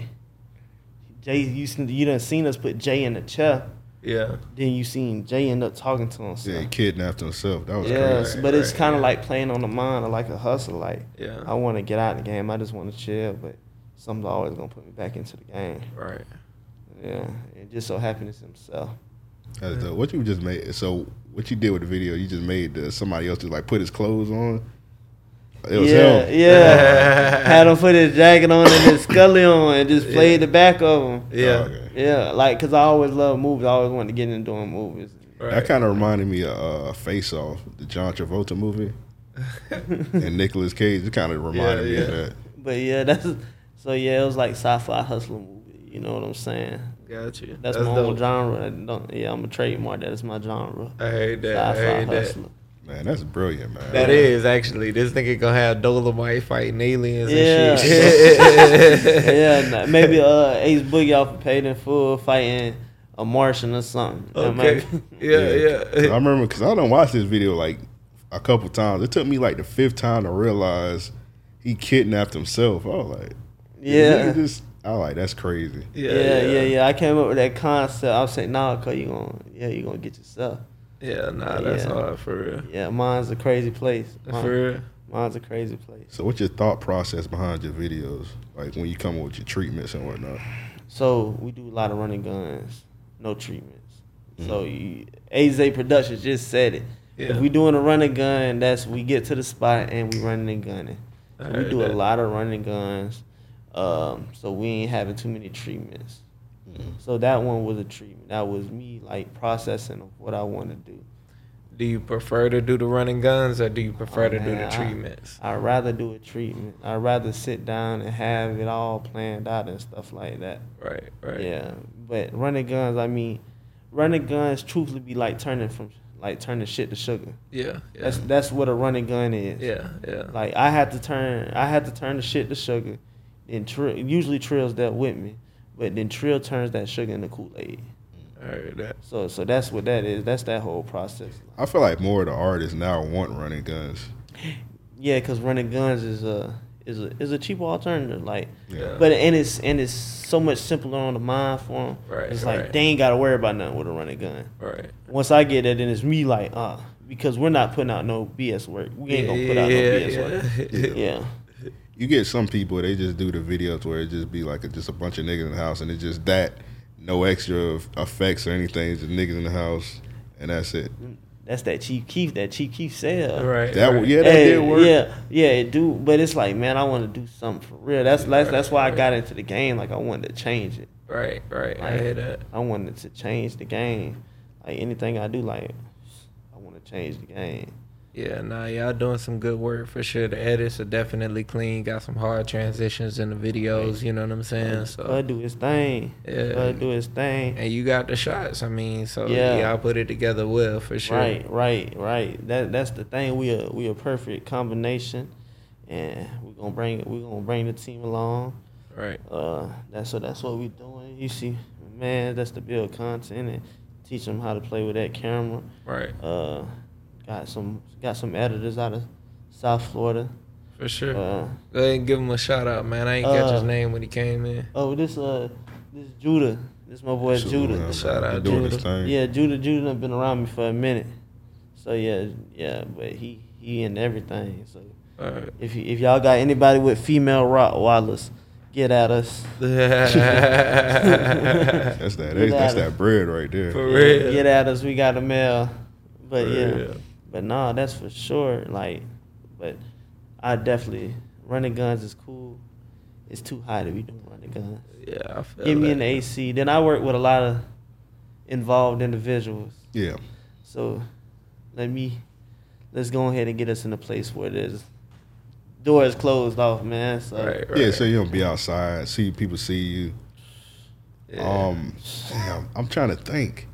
Jay, you you done seen us put Jay in the chair. Yeah. Then you seen Jay end up talking to himself. Yeah, he kidnapped himself. That was yeah, crazy. But right, it's kind of yeah. like playing on the mind of like a hustler. Like, yeah. I want to get out of the game. I just want to chill, but something's always going to put me back into the game. Right. Yeah, and just so happiness himself. That's yeah. What you just made, so what you did with the video, you just made the, somebody else just like put his clothes on? It was yeah, him. Yeah. Had him put his jacket on and his scully on and just played yeah. the back of him. Yeah. Oh, okay. Yeah, like, because I always love movies. I always wanted to get into doing movies. Right. That kind of reminded me of uh, Face Off, the John Travolta movie. and Nicolas Cage. It kind of reminded yeah, yeah. me of that. But yeah, that's so yeah. It was like sci-fi hustler movie. You know what I'm saying? Gotcha. That's, that's my dope. own genre. Don't, yeah, I'm a trademark. That is my genre. I heard that. Sci-fi I heard hustler. That. Man, that's brilliant, man. That is, actually. This nigga gonna have Dolomite fighting aliens yeah. and shit. yeah, nah, maybe uh, Ace Boogie off of Paid in Full fighting a Martian or something. Okay. Yeah, yeah, yeah. I remember, because I done watched this video like a couple times. It took me like the fifth time to realize he kidnapped himself. I was like, yeah. Just, I was like, that's crazy. Yeah, yeah, yeah. yeah, yeah. I came up with that concept. I was saying, nah, because you're going yeah, you gonna get yourself. Yeah, nah, that's yeah. hard, for real. Yeah, mine's a crazy place. Mine, for real? Mine's a crazy place. So what's your thought process behind your videos? Like, when you come up with your treatments and whatnot? So, we do a lot of running guns, no treatments. Mm-hmm. So, you, A Z Productions just said it. Yeah. If we doing a running gun, that's we get to the spot and we running and gunning. So we do that. a lot of running guns, um, so we ain't having too many treatments. So that one was a treatment. That was me, like, processing of what I want to do. Do you prefer to do the running guns or do you prefer oh, to man, do the treatments? I, I'd rather do a treatment. I'd rather sit down and have it all planned out and stuff like that. Right, right. Yeah, but running guns, I mean, running guns truthfully be like turning from, like turning shit to sugar. Yeah, yeah. That's that's what a running gun is. Yeah, yeah. Like, I had to turn, I had to turn the shit to sugar, and tri- usually Trill's that with me. But then Trill turns that sugar into Kool-Aid. I heard that. So so that's what that is. That's that whole process. I feel like more of the artists now want running guns. Yeah, because running guns is a is a is a cheaper alternative. Like, yeah. but and it's and it's so much simpler on the mind for them. Right, it's like right. they ain't gotta worry about nothing with a running gun. Right. Once I get it, then it's me like ah uh, because we're not putting out no B S work. We ain't gonna put out yeah, no B S yeah. work. yeah. yeah. You get some people, they just do the videos where it just be like a, just a bunch of niggas in the house, and it's just that, no extra effects or anything. It's just niggas in the house, and that's it. That's that Chief Keef, that Chief Keef said. Right. That right. yeah, that hey, did work. Yeah, yeah, it do. But it's like, man, I want to do something for real. That's yeah, that's, right, that's why right. I got into the game. Like, I wanted to change it. Right, right. Like, I hear that. I wanted to change the game. Like, anything I do, like, I want to change the game. Yeah, nah, y'all doing some good work for sure. The edits are definitely clean. Got some hard transitions in the videos, you know what I'm saying? So I do his thing. Yeah. I do his thing. And you got the shots, I mean, so yeah. y'all put it together well for sure. Right, right, right. That that's the thing. We a we a perfect combination, and we're gonna bring we gonna bring the team along. Right. Uh that's what that's what we doing. You see, man, that's to build content and teach them how to play with that camera. Right. Uh Got some got some editors out of South Florida. For sure. Uh, Go ahead and give him a shout out, man. I ain't uh, catch his name when he came in. Oh, this uh, this Judah. This my boy sure, Judah. Man. Shout out doing Judah. This thing. Yeah, Judah Judah been around me for a minute. So yeah, yeah, but he he in everything. So right. if you, if y'all got anybody with female Rottweilers, get at us. that's that. That's, that's that bread right there. For real. Yeah, get at us. We got a male. But for yeah. Real. But nah, that's for sure. Like, but I definitely running guns is cool. It's too hot to be doing running guns. Yeah, I feel Get that. me in the A C. Then I work with a lot of involved individuals. Yeah. So let me let's go ahead and get us in a place where there's doors closed off, man. So right, right. Yeah, so you don't be outside, see people see you. Yeah. Um, damn, I'm trying to think.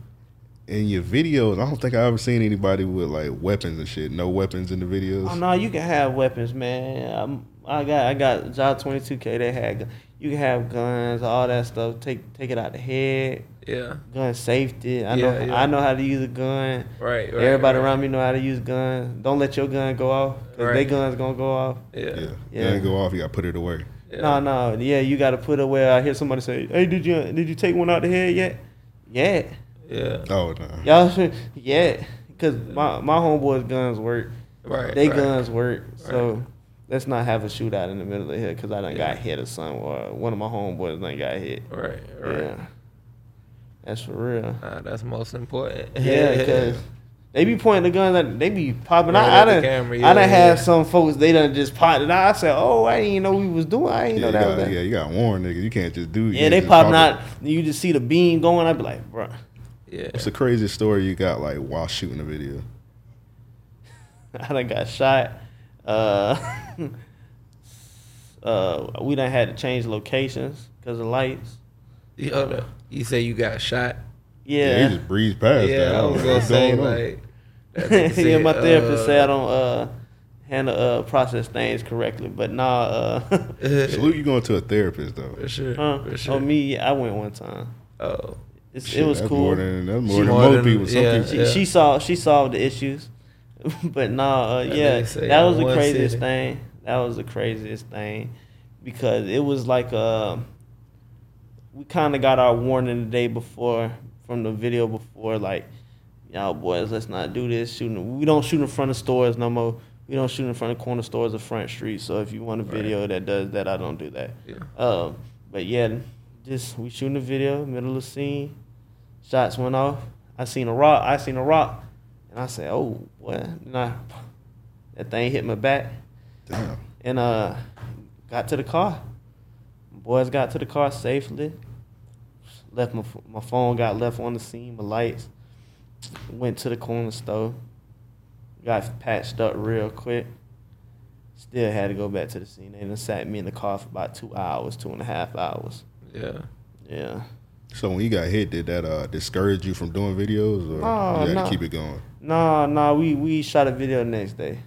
In your videos, I don't think I ever seen anybody with like weapons and shit. No weapons in the videos. Oh no, you can have weapons, man. I, I got I got job twenty-two K. They had gun. You can have guns, all that stuff. Take take it out the head. Yeah. Gun safety. I yeah, know yeah. I know how to use a gun. Right. right Everybody right. around me know how to use guns. Don't let your gun go off. Cause right. their gun's gonna go off. Yeah. Yeah. yeah. Gun go off. You gotta put it away. Yeah. No, no. Yeah, you gotta put it away. I hear somebody say, "Hey, did you did you take one out the head yet?" Yeah. Yeah. Oh no. Y'all should. Yeah, because my my homeboys' guns work. Right. They right. guns work. So right. let's not have a shootout in the middle of here because I done yeah. got hit or something. Or one of my homeboys done got hit. Right. Right. Yeah. That's for real. Nah, that's most important. Yeah, because they be pointing the guns at. They be popping right out. I done. Camera, yeah, I done yeah. have some folks. They done just popping out. I said, "Oh, I didn't even know we was doing. I didn't yeah, know that." Got, was that. Yeah, you got warned, nigga. You can't just do. Yeah, they popping out. You just see the beam going. I be like, bro. Yeah. What's the craziest story you got like while shooting a video? I done got shot Uh, uh, we done had to change locations because of lights. Yeah, you say you got shot? Yeah. yeah he just breezed past yeah, that. Yeah, I was going to say, like... Said, yeah, my therapist uh, said I don't uh, handle uh, process things correctly, but nah. Uh, Salute you going to a therapist, though. For sure. Huh? For sure. Oh, me, I went one time. Oh. It's, Shit, it was that's cool. More than, that's more she, than most people. Some yeah, people. She, yeah. she, saw, she solved the issues. But nah, uh, yeah, that was the craziest city. thing. That was the craziest thing because it was like a... We kind of got our warning the day before from the video before, like, y'all boys, let's not do this. Shooting, we don't shoot in front of stores no more. We don't shoot in front of corner stores or front streets. So if you want a video right. that does that, I don't do that. Yeah. Um, but yeah, just we shooting the video, middle of the scene, shots went off. I seen a rock. I seen a rock, and I said, "Oh boy!" And I, that thing hit my back. Damn. And uh, got to the car. Boys got to the car safely. Left my my phone got left on the scene. My lights went to the corner store. Got patched up real quick. Still had to go back to the scene. They done sat me in the car for about two hours, two and a half hours. Yeah, yeah. So when you got hit, did that uh, discourage you from doing videos, or nah, you had nah. to keep it going? Nah, nah. We we shot a video the next day.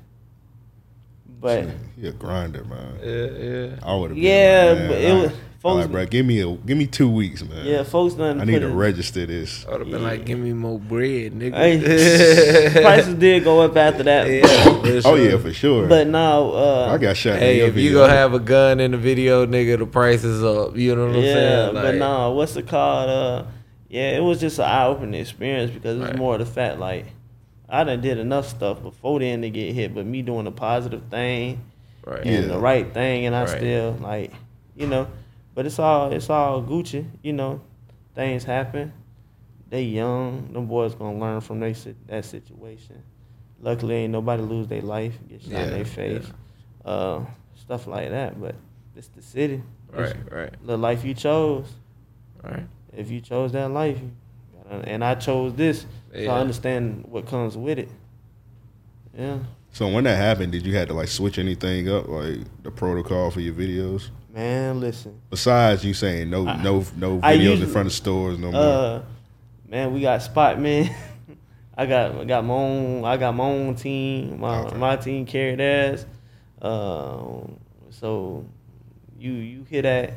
But See, he a grinder, man. Yeah, yeah. I would have. Yeah, been like, but it was. Folks, like, bro, give me a, give me two weeks, man. Yeah, folks, done I need to it. register this. I would have been yeah. like, give me more bread, nigga. Hey, prices did go up after that. Yeah, sure. Oh yeah, for sure. But now, uh, I got shot. Hey, in if video. you gonna have a gun in the video, nigga, the price is up. You know what I'm yeah, saying? Yeah, like, but nah, what's it called? Uh, yeah, it was just an eye opening experience because it's right. more of the fact like I done did enough stuff before then to get hit, but me doing a positive thing right. and yeah. the right thing, and I right. still like, you know. But it's all it's all Gucci, you know. Things happen. They young. Them boys gonna learn from they, that situation. Luckily, ain't nobody lose their life, get shot yeah, in their face, yeah. uh, stuff like that. But it's the city. Right, it's right. The life you chose. Right. If you chose that life, and I chose this, yeah. so I understand what comes with it. Yeah. So when that happened, did you have to like switch anything up, like the protocol for your videos? Man, listen. Besides you saying no, I, no, no videos usually, in front of stores, no more. Uh, man, we got spot men. I got, I got my own. I got my own team. My okay. my team carried ass. Uh, so you you hit at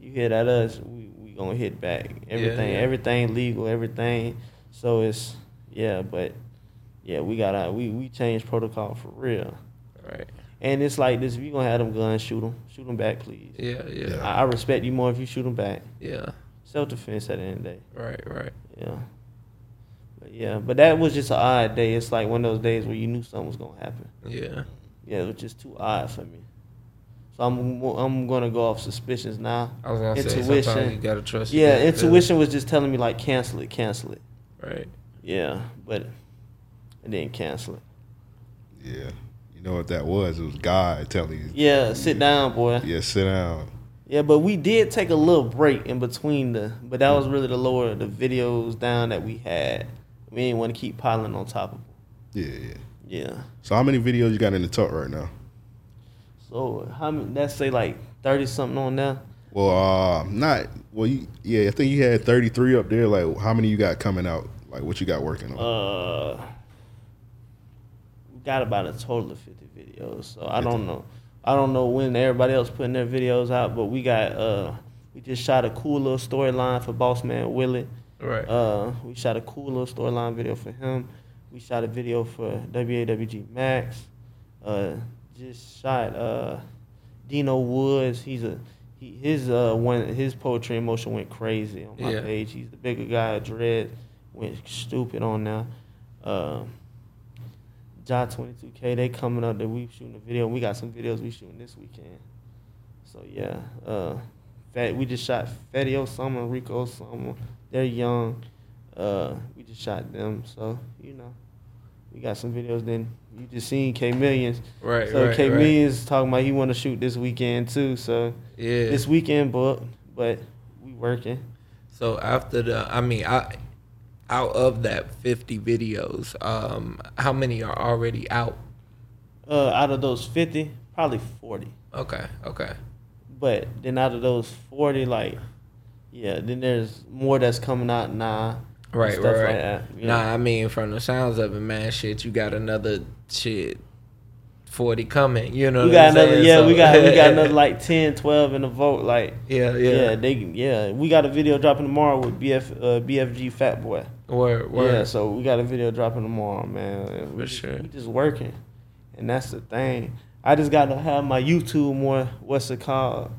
you hit at us. We we gonna hit back. Everything, yeah, yeah. everything legal, everything. So it's yeah, but yeah, we got our, we we changed protocol for real. All right. And it's like this: if you gonna have them guns, shoot them, shoot them back, please. Yeah, yeah. I, I respect you more if you shoot them back. Yeah. Self defense at the end of the day. Right, right. Yeah. But yeah, but that was just an odd day. It's like one of those days where you knew something was gonna happen. Yeah. Yeah, it was just too odd for me. So I'm I'm gonna go off suspicions now. I was gonna intuition, say sometimes you gotta trust. Yeah, intuition was just telling me like cancel it, cancel it. Right. Yeah, but I didn't cancel it. Yeah. You know what that was? It was God telling you. Yeah, sit yeah. down, boy. Yeah, sit down. Yeah, but we did take a little break in between the, but that was really to lower the videos down that we had. We didn't want to keep piling on top of them. Yeah, yeah. Yeah. So how many videos you got in the tuck right now? So how many? Let's say like thirty something on there. Well, uh, not well. You, yeah, I think you had thirty-three up there. Like, how many you got coming out? Like, what you got working on? Uh. Got about a total of fifty videos, so I don't know. I don't know when everybody else putting their videos out, but we got uh, we just shot a cool little storyline for Boss Man Willie. Right. Uh, we shot a cool little storyline video for him. We shot a video for W A W G Max. Uh, just shot uh, Dino Woods. He's a he. His uh one his poetry in motion went crazy on my yeah. page. He's the bigger guy. Dread went stupid on there. Um. twenty-two K, they coming up that we shooting a video. We got some videos we shooting this weekend. So, yeah. Uh, Fat, we just shot Fetty Osama, Rico Osama. They're young. Uh, we just shot them. So, you know, we got some videos. Then you just seen K Millions. Right, So, right, K right. Millions talking about he want to shoot this weekend, too. So, yeah. This weekend booked, but we working. So, after the, I mean, I... out of that fifty videos, um, how many are already out? Uh, out of those fifty, probably forty. Okay, okay. But then out of those forty, like, yeah, then there's more that's coming out now. Right, stuff right, right. Like that, you nah, know? I mean, from the sounds of it, man, shit, you got another shit forty coming. You know, we got what I'm another. Saying? Yeah, so. we got we got another like ten, twelve in the vote. Like, yeah, yeah, yeah. They, yeah, we got a video dropping tomorrow with B F uh, B F G Fat Boy. Word, word. Yeah, so we got a video dropping tomorrow, man. We, For sure. We just working. And that's the thing. I just got to have my YouTube more, what's it called?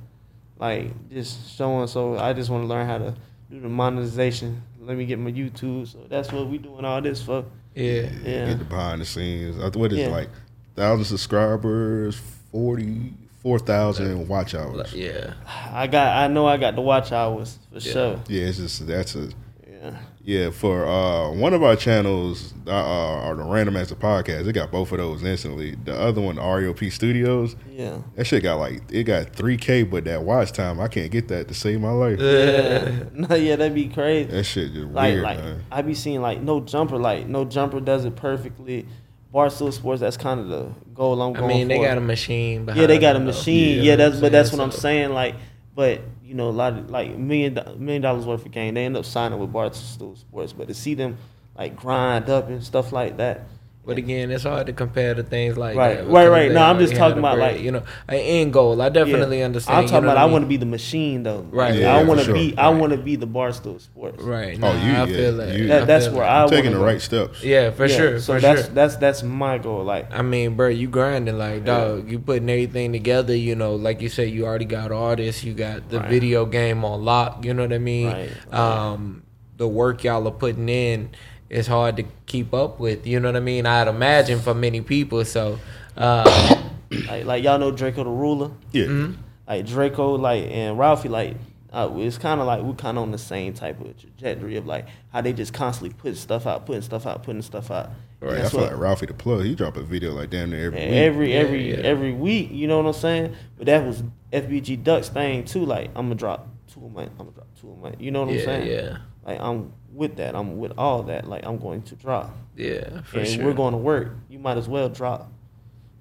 Like, just showing. So I just want to learn how to do the monetization. Let me get my YouTube. So that's what we doing all this for. Yeah. yeah. Get the behind the scenes. What is yeah. it, like, one thousand subscribers, forty-four thousand watch hours? Yeah. I got. I know I got the watch hours, for yeah. sure. Yeah, it's just, that's a... Yeah. Yeah, for uh, one of our channels, uh, or the Random Master Podcast, it got both of those instantly. The other one, R E O P Studios, yeah, that shit got like it got three K, but that watch time, I can't get that to save my life. Yeah, no, yeah, that'd be crazy. That shit just like, weird. Like, man. I be seeing like No Jumper, like No Jumper does it perfectly. Barstool Sports, that's kind of the goal I'm going for. I mean, they for. got a machine behind. Yeah, they got a machine. Yeah, yeah that's but saying, that's what so. I'm saying. Like, but. You know, a lot of like million million dollars worth of game. They end up signing with Barstool Sports, but to see them like grind up and stuff like that. But again, it's hard to compare to things like right, that right, right. No, I'm just talking about break, like you know, an end goal. I definitely yeah, understand. I'm talking you know about I, mean? I want to be the machine though. Right. Yeah, I want to sure. be. Right. I want to be the Barstool Sports. Right. Nah, oh, you. I yeah, feel like you, that, that's I feel where like. I want taking the right steps. Yeah, for yeah, sure. So for that's sure. that's that's my goal. Like, I mean, bro, you grinding like dog. Yeah. You putting everything together. You know, like you said, you already got all this. You got the right. video game on lock. You know what I mean? Right. Right. Um, the work y'all are putting in. It's hard to keep up with, you know what I mean? I'd imagine for many people, so. Uh, like, like, y'all know Draco the Ruler? Yeah. Mm-hmm. Like, Draco, like, and Ralphie, like, uh, it's kind of like we're kind of on the same type of trajectory of, like, how they just constantly put stuff out, putting stuff out, putting stuff out. Right, that's I feel what, like Ralphie the Plug, he drop a video, like, damn near every week. Every, yeah, every, yeah. every week, you know what I'm saying? But that was F B G Duck's thing, too, like, I'm going to drop two a month, I'm going to drop two a month, you know what yeah, I'm saying? Yeah, yeah. Like, I'm... with that I'm with all that like I'm going to drop yeah for and sure. we're going to work, you might as well drop,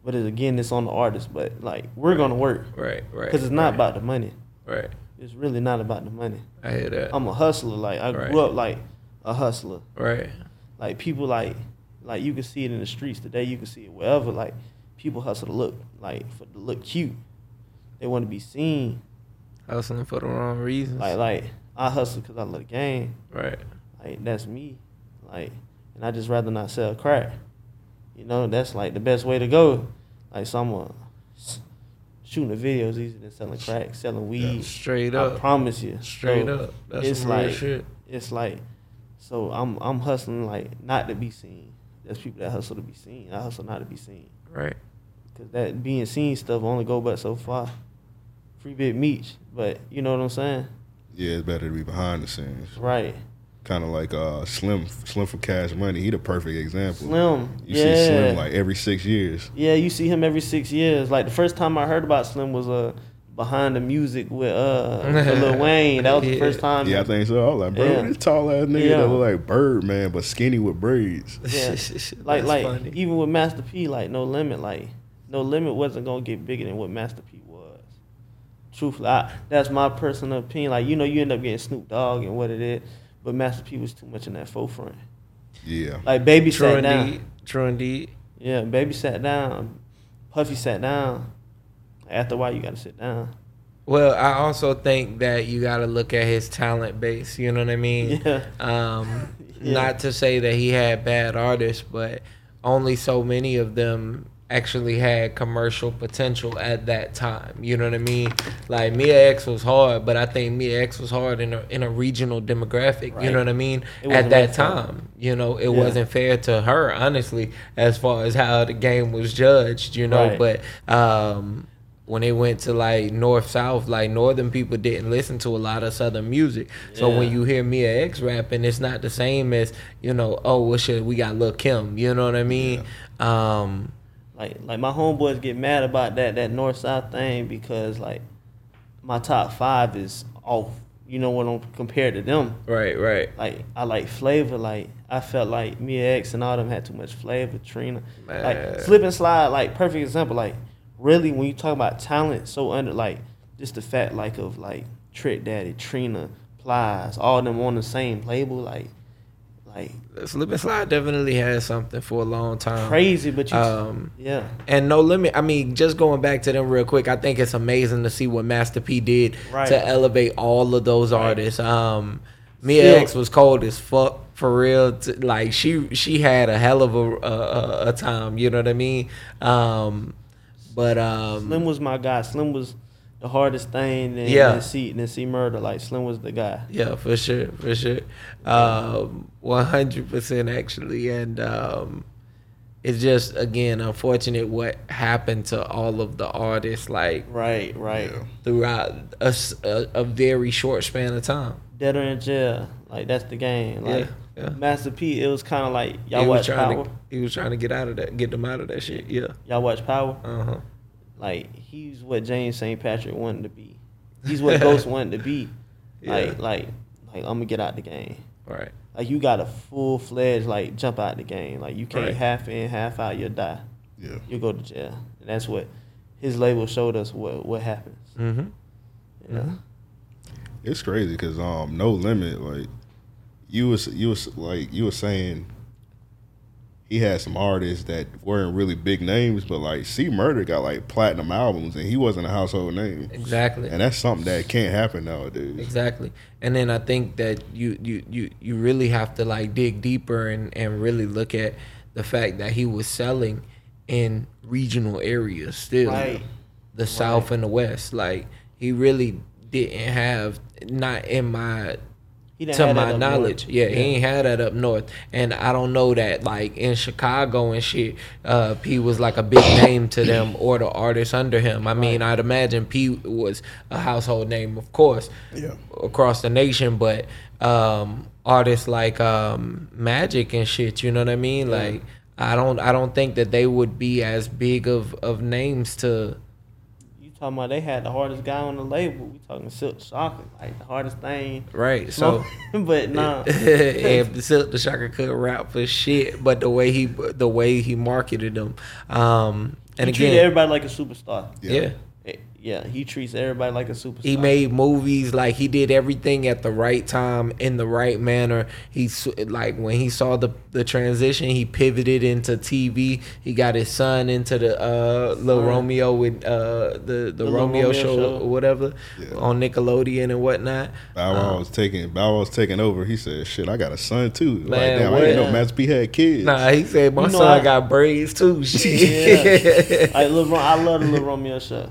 but it's, again it's on the artist, but like we're right. going to work right right because it's not right. about the money. Right it's really not about the money. I hear that. I'm a hustler, like I right. grew up like a hustler, right like people like like you can see it in the streets today, you can see it wherever, like people hustle to look like for to look cute, they want to be seen, hustling for the wrong reasons. Like like I hustle because I love the game. Right. Like, that's me. Like, and I just rather not sell crack. You know, that's, like, the best way to go. Like, so I'm uh, shooting the videos easier than selling crack, selling weed. Yeah, straight up. I promise you. Straight so up. That's some like, shit. It's like, so I'm I'm hustling, like, not to be seen. There's people that hustle to be seen. I hustle not to be seen. Right. Because that being seen stuff only go but so far. Free big meat. But you know what I'm saying? Yeah, it's better to be behind the scenes. Right. Kind of like uh, Slim, Slim from Cash Money. He the perfect example. Slim, You yeah. see Slim like every six years. Yeah, you see him every six years. Like the first time I heard about Slim was uh, Behind the Music with uh, Lil Wayne. That was yeah. the first time. Yeah, I think so. I was like, bro, yeah. this tall ass nigga yeah. that look like Birdman, but skinny with braids. Yeah, like like funny. Even with Master P, like No Limit, like No Limit wasn't gonna get bigger than what Master P. Truthfully, I, that's my personal opinion. Like, you know, you end up getting Snoop Dogg and what it is, but Master P was too much in that forefront. Yeah. Like, Baby True sat indeed. down. True indeed. Yeah, Baby sat down. Puffy sat down. After a while, you got to sit down. Well, I also think that you got to look at his talent base, you know what I mean? Yeah. Um, yeah. Not to say that he had bad artists, but only so many of them actually had commercial potential at that time. You know what I mean? Like Mia X was hard, but I think Mia X was hard in a in a regional demographic. Right. You know what I mean? At that time, time, you know, it yeah. wasn't fair to her, honestly, as far as how the game was judged. You know, right. but um, when it went to like north south, like northern people didn't listen to a lot of southern music. Yeah. So when you hear Mia X rapping, it's not the same as you know. Oh, well, shit, we got Lil Kim. You know what I mean? Yeah. Um, Like, like my homeboys get mad about that that north-south thing because, like, my top five is off. you know, when I'm compared to them. Right, right. Like, I like flavor. Like, I felt like Mia X and all them had too much flavor. Trina. Man. Like, Slip and Slide, like, perfect example. Like, really, when you talk about talent, so under, like, just the fact, like, of, like, Trick Daddy, Trina, Plies, all them on the same label, like, like. Slip and Slide definitely had something for a long time. Crazy, but you, um, yeah. And No Limit, I mean, just going back to them real quick, I think it's amazing to see what Master P did right. to elevate all of those right. artists. Um, Mia X was cold as fuck, for real. Like, she she had a hell of a, a, a time, you know what I mean? Um, but um, Slim was my guy. Slim was the hardest thing than yeah. see than see murder. Like, Slim was the guy. Yeah, for sure, for sure, um, one hundred percent actually. And um, it's just, again, unfortunate what happened to all of the artists. Like, right, right, throughout a, a, a very short span of time. Dead or in jail, like, that's the game. Like, yeah, yeah. Master P, it was kind of like y'all he watch Power. To, he was trying to get out of that, get them out of that shit. Yeah, y'all watch Power. Uh huh. Like, he's what James Saint Patrick wanted to be. He's what Ghost wanted to be. Like, yeah. like, like, I'm gonna get out the game. Right. Like, you got a full fledged like jump out the game. Like, you can't right. half in, half out. You'll die. Yeah. You'll go to jail. And that's what his label showed us. What what happens. Mm-hmm. Yeah. You know? It's crazy because um, No Limit. Like, you was you was like you were saying. He had some artists that weren't really big names, but like C Murder got like platinum albums, and he wasn't a household name. Exactly, and that's something that can't happen nowadays. Exactly, and then I think that you you you, you really have to like dig deeper and, and really look at the fact that he was selling in regional areas still, right. the right. South and the West. Like, he really didn't have, not in my. To my knowledge, yeah, yeah, he ain't had that up north. And I don't know that, like, in Chicago and shit, uh, P was like a big name to them or the artists under him. I mean, right. I'd imagine P was a household name, of course, yeah. across the nation. But um, artists like um, Magic and shit, you know what I mean? Yeah. Like, I don't, I don't think that they would be as big of, of names to. Talking about they had the hardest guy on the label. We talking Silk the Shocker, like the hardest thing. Right. So, but nah. If Silk the Shocker could rap for shit, but the way he the way he marketed them, um, and he again, treated everybody like a superstar. Yeah. yeah. Yeah. He treats everybody like a superstar. He made movies, like, he did everything at the right time in the right manner. He like when he saw the the transition, he pivoted into T V. He got his son into the uh, Lil Romeo with uh, the, the the Romeo, Romeo show, show or whatever yeah. on Nickelodeon and whatnot. Bow Wow um, was taking Bow Wow was taking over. He said, "Shit, I got a son too." Man, like, damn, I didn't know Master P had kids. Nah, he said my you know, son I, got braids too. Shit. Yeah. Like, Lil, I love the Lil Romeo show.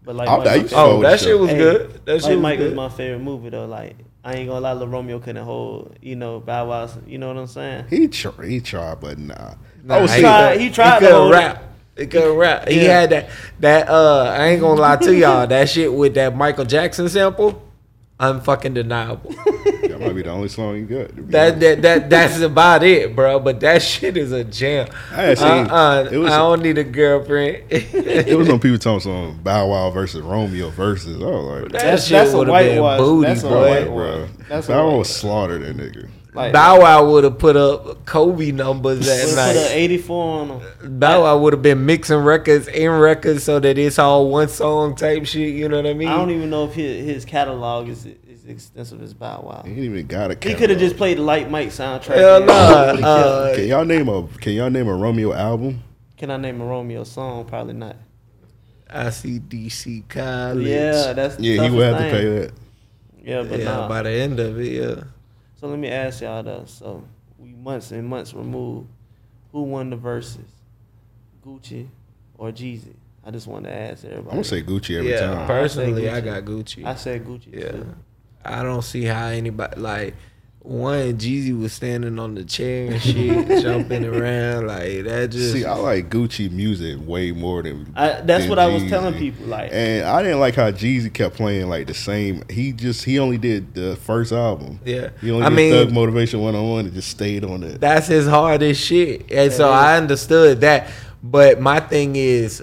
But like, Mike, oh, that shit was hey, good. That shit, like, Mike was, was my favorite movie though. Like, I ain't gonna lie, Lil Romeo couldn't hold, you know, Bow Wow. You know what I'm saying? He tried, he tried, but nah. nah I was he tried. He tried he to rap. It. He couldn't rap. He yeah. had that. That uh, I ain't gonna lie to y'all. That shit with that Michael Jackson sample, unfucking deniable. That might be the only song you got. That, that that that's about it, bro. But that shit is a jam. I, seen, uh, uh, was, I don't need a girlfriend. It was on people talking some Bow Wow versus Romeo versus. I was like, that, that shit would have been watch. booty, that's boy. Bro. That's Bow Wow was slaughtered that nigga. Like, Bow Wow would have put up Kobe numbers that night. Put an eighty-four on them. Bow Wow would have been mixing records in records so that it's all one song type shit. You know what I mean? I don't even know if his, his catalog is is extensive as Bow Wow. He ain't even got a catalog. He could have just played the Light Mike soundtrack. Hell no. Uh, can y'all name a Can y'all name a Romeo album? Can I name a Romeo song? Probably not. I see D C College. Yeah, that's the yeah. He would have thing. to pay that. Yeah, but yeah, nah. by the end of it, yeah. So let me ask y'all this. So we months and months removed. Who won the verses? Gucci or Jeezy? I just want to ask everybody. I'm going to say Gucci every yeah, time. Personally, I, Gucci. I got Gucci. I said Gucci, yeah. too. I don't see how anybody, like, one, Jeezy was standing on the chair and shit, jumping around. Like, that just. See, I like Gucci music way more than. I, that's than what Jeezy. I was telling people. Like, and I didn't like how Jeezy kept playing, like, the same. He just, he only did the first album. Yeah. He only I did mean, Thug Motivation one oh one and just stayed on that. That's his hardest shit. And yeah, so I understood that. But my thing is,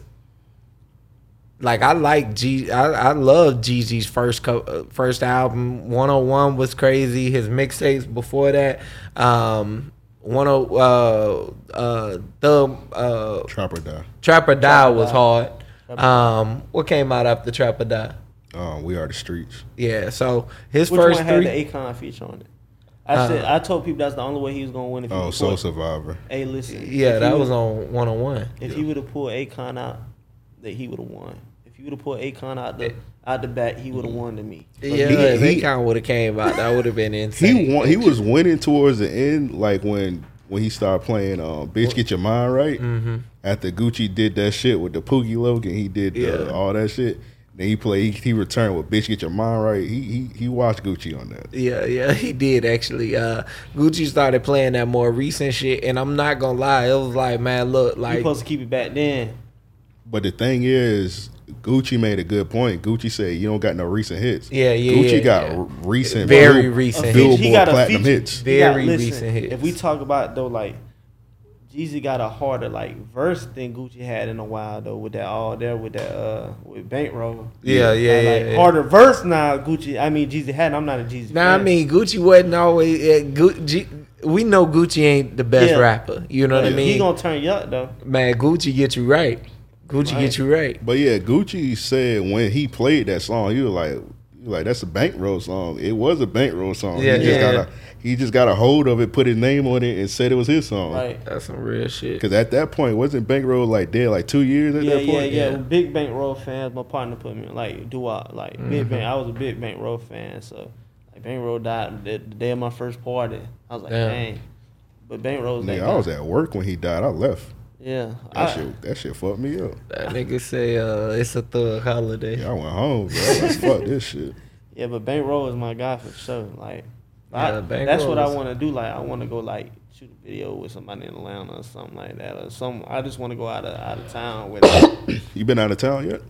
Like I like G, I, I love Jeezy's first co- first album. one oh one was crazy. His mixtapes before that, um, one oh uh uh the uh Trap or Die. Trap or Die Trap was Die. hard. Um, what came out after Trap or Die? Um, We Are the Streets. Yeah. So his Which first one had three- the Akon feature on it. I uh, said I told people that's the only way he was gonna win. If oh, Soul pulled, Survivor. Hey, listen. Yeah, that was on one on one. If yeah. he would have pulled Akon out, that he would have won. If you would have pulled Akon out the out the bat, he would have won to me. But yeah, he, if he, Akon would have came out, that would have been insane. He won, he was winning towards the end, like when when he started playing uh, "Bitch Get Your Mind Right." Mm-hmm. After Gucci did that shit with the Poogie Logan, he did the, yeah. all that shit. Then he played. He, he returned with "Bitch Get Your Mind Right." He he he watched Gucci on that. Yeah, yeah, he did actually. Uh, Gucci started playing that more recent shit, and I'm not gonna lie, it was like, man, look, like you supposed to keep it back then. But the thing is, Gucci made a good point. Gucci said, "You don't got no recent hits." Yeah, yeah, Gucci yeah, got yeah. recent, very blue, recent, Billboard he got platinum feature, hits. Very got, recent hits. If we talk about though, like Jeezy got a harder like verse than Gucci had in a while though. With that all there, with that uh, with Bankroll. Yeah, yeah, yeah, like, yeah, yeah. Harder verse now, Gucci. I mean, Jeezy had. I'm not a Jeezy. Nah, fan. I mean, Gucci wasn't always. Uh, Gucci, we know Gucci ain't the best yeah. rapper. You know yeah. what I mean? He gonna turn you up though. Man, Gucci get you right. Gucci right. get you right. But yeah, Gucci said when he played that song, you were like, you were like that's a Bankroll song. It was a Bankroll song. Yeah, he, yeah. Just got a, he just got a hold of it, put his name on it, and said it was his song. Right. That's some real shit. Because at that point, wasn't Bankroll like dead, like two years at yeah, that point? Yeah, yeah, yeah. Big Bankroll fans, my partner put me in, like, Duop. Like, mm-hmm. big Bank, I was a big Bankroll fan, so like, Bankroll died the, the day of my first party. I was like, damn. dang. But Bankroll was like, I was at work when he died. I left. Yeah, that, I, shit, that shit fucked me up. That nigga say uh, it's a thug holiday. Yeah, I went home, bro. Let's fuck this shit. Yeah, but Bankroll is my guy for sure. Like, yeah, I, that's what I want to do. Like, I want to go like shoot a video with somebody in Atlanta or something like that, or some. I just want to go out of out of town with. You been out of town yet?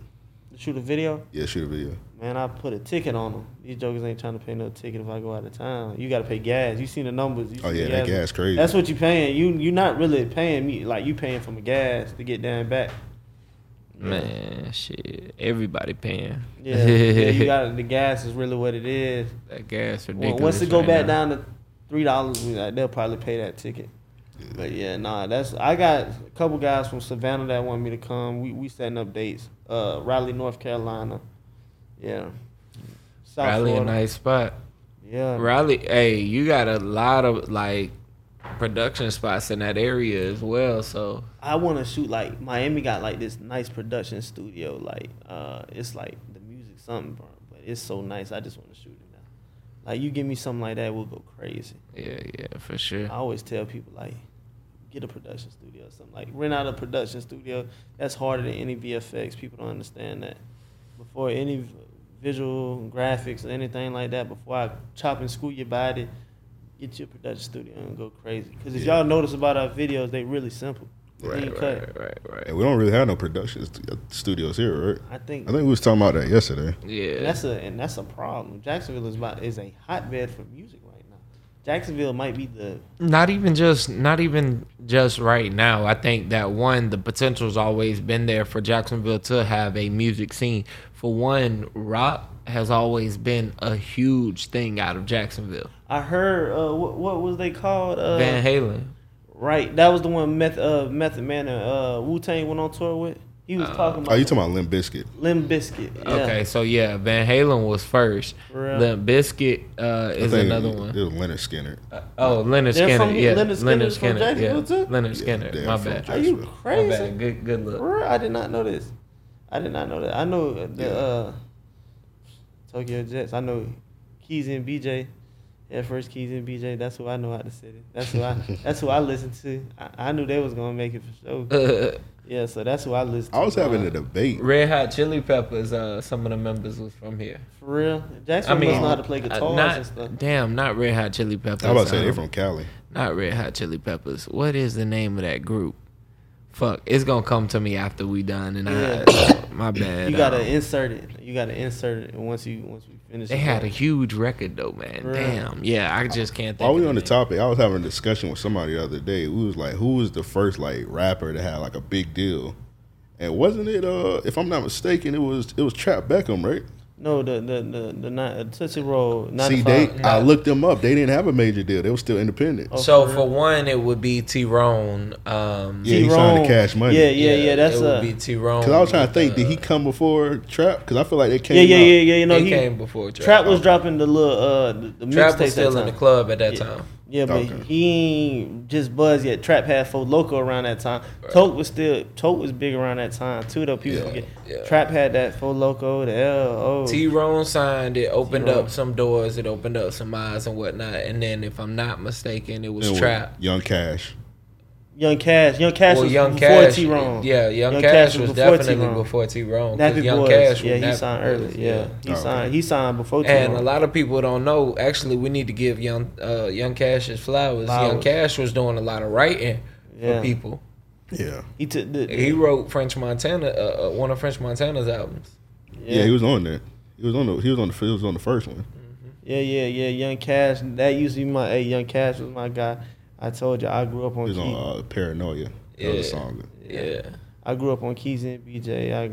Shoot a video. Yeah, shoot a video. Man, I put a ticket on them. These jokers ain't trying to pay no ticket if I go out of town. You got to pay gas. You seen the numbers. You oh, yeah, gas. that gas crazy. That's what you paying. You, you're not really paying me. Like, you paying for my gas to get down and back. Yeah. Man, shit. Everybody paying. Yeah. yeah you got the gas is really what it is. That gas ridiculous. Once it go right back now. down to three dollars, they'll probably pay that ticket. Yeah. But, yeah, nah, that's I got a couple guys from Savannah that want me to come. We, we setting up dates. Uh, Raleigh, North Carolina. Yeah, South Raleigh Florida. A nice spot. Yeah, Raleigh. Hey, you got a lot of like production spots in that area as well. So I want to shoot like Miami got like this nice production studio. Like uh, it's like the music something, bro, but it's so nice. I just want to shoot it now. Like you give me something like that, we'll go crazy. Yeah, yeah, for sure. I always tell people like get a production studio or something. Like rent out a production studio. That's harder than any V F X. People don't understand that. Before any visual graphics or anything like that, before I chop and screw your body, get your production studio and go crazy. Because if yeah. y'all notice about our videos, they really simple. Right, right, cut. right, right. And we don't really have no production studios here, right? I think I think we was talking about that yesterday. Yeah, and that's a and that's a problem. Jacksonville is about is a hotbed for music right now. Jacksonville might be the not even just not even just right now. I think that one the potential's always been there for Jacksonville to have a music scene. For one, rock has always been a huge thing out of Jacksonville. I heard, uh, what, what was they called? Uh, Van Halen. Right, that was the one Meth, uh, Method Man and uh, Wu-Tang went on tour with. He was uh, talking about. Oh, you talking about Limp Bizkit? Limp Bizkit. Yeah. Okay, so yeah, Van Halen was first. Real. Limp Bizkit uh, is another one. It was Lynyrd Skynyrd. Uh, oh, Lynyrd Skynyrd. Yeah, Lynyrd Skynyrd. Skynyrd yeah. Lynyrd Skynyrd. Yeah, my bad. Are you crazy? My bad. Good, good look. Real? I did not know this. I did not know that. I know the yeah. uh, Tokyo Jets. I know Keys and B J. At first, Keys and B J. That's who I know out the city. That's who I. that's who I listened to. I, I knew they was gonna make it for sure. Uh, yeah, so that's who I listened to. I was to. having um, a debate. Red Hot Chili Peppers. Uh, some of the members was from here. For real, Jackson I mean, must know how to play guitars uh, not, and stuff. Damn, not Red Hot Chili Peppers. I was about to say um, they're from Cali. Not Red Hot Chili Peppers. What is the name of that group? Fuck, it's gonna come to me after we done, and yeah. I, my bad. You gotta um, insert it. You gotta insert it once you once we finish. They had a huge record though, man. Really? Damn, yeah, I just can't. While think While we of on the name. topic, I was having a discussion with somebody the other day. We was like, who was the first like rapper that had like a big deal? And wasn't it, uh, if I'm not mistaken, it was it was Trap Beckham, right? No, the the the, the not, Tootsie Roll. See, they nine. I looked them up. They didn't have a major deal. They were still independent. Oh, so for, for one, it would be T-Rone. Um, yeah, T-Rone. He signed to Cash Money. Yeah, yeah, yeah. That's it. Would uh, be T-Rone. Because I was trying to think, uh, did he come before Trap? Because I feel like they came. Yeah, yeah, yeah, yeah. You know, they he came before Trap. Trap was oh, dropping the little uh, the, the Trap was still in the club at that yeah. time. Yeah, but okay. he ain't just buzz yet. Trap had Fo Loco around that time. Right. Tote was still Tote was big around that time too, though. People yeah, forget. Yeah. Trap had that Fo Loco, the L O. T-Rone signed it, opened T-Rone. up some doors, it opened up some eyes and whatnot. And then, if I'm not mistaken, it was it Trap. Was Young Cash. Young Cash. Young Cash well, was young before Cash, T-Rone. Yeah, Young, young Cash, Cash was, was before definitely T-Rone. before T-Rone. Nappy Young Boys. Cash yeah, was he Nappy signed early. Yeah, yeah. he oh, signed. Okay. He signed before T-Rone. And a lot of people don't know. Actually, we need to give Young uh, Young Cash his flowers. flowers. Young Cash was doing a lot of writing yeah. for people. Yeah, he took. The, he wrote French Montana, uh, one of French Montana's albums. Yeah. yeah, he was on that. He was on the. He was on the. He was on the first one. Mm-hmm. Yeah, yeah, yeah. Young Cash. That used to be my. Hey, Young Cash was my guy. I told you I grew up on Keys. It was on uh, Paranoia. Yeah. That was a song. Yeah. I grew up on Keys and B J. I,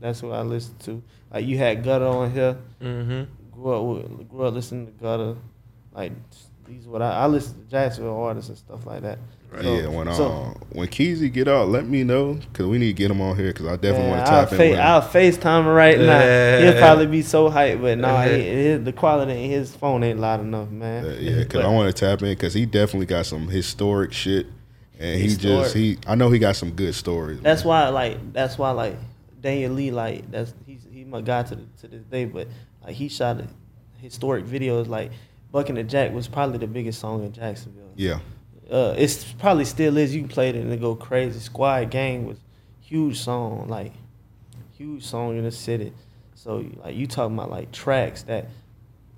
that's what I listened to. Like, you had Gutter on here. Mm-hmm. Grew up, with, grew up listening to Gutter. Like, these what I, I listen to Jacksonville artists and stuff like that. Right. So, yeah, when so, uh, when Keezy get out, let me know, because we need to get him on here, because I definitely yeah, want to tap fa- in with him. I'll FaceTime him right yeah. now. He'll probably be so hyped, but no, nah, mm-hmm. the quality in his phone ain't loud enough, man. Uh, yeah, because I want to tap in, because he definitely got some historic shit, and he historic. just, he I know he got some good stories. That's man. why, like, that's why, like, Daniel Lee, like, that's he's he my guy to, the, to this day, but like he shot historic videos, like, Buckin' the Jack was probably the biggest song in Jacksonville. Yeah. Uh, it's probably still is. You can play it and it go crazy. Squad Gang was huge song, like huge song in the city. So like you talking about like tracks that.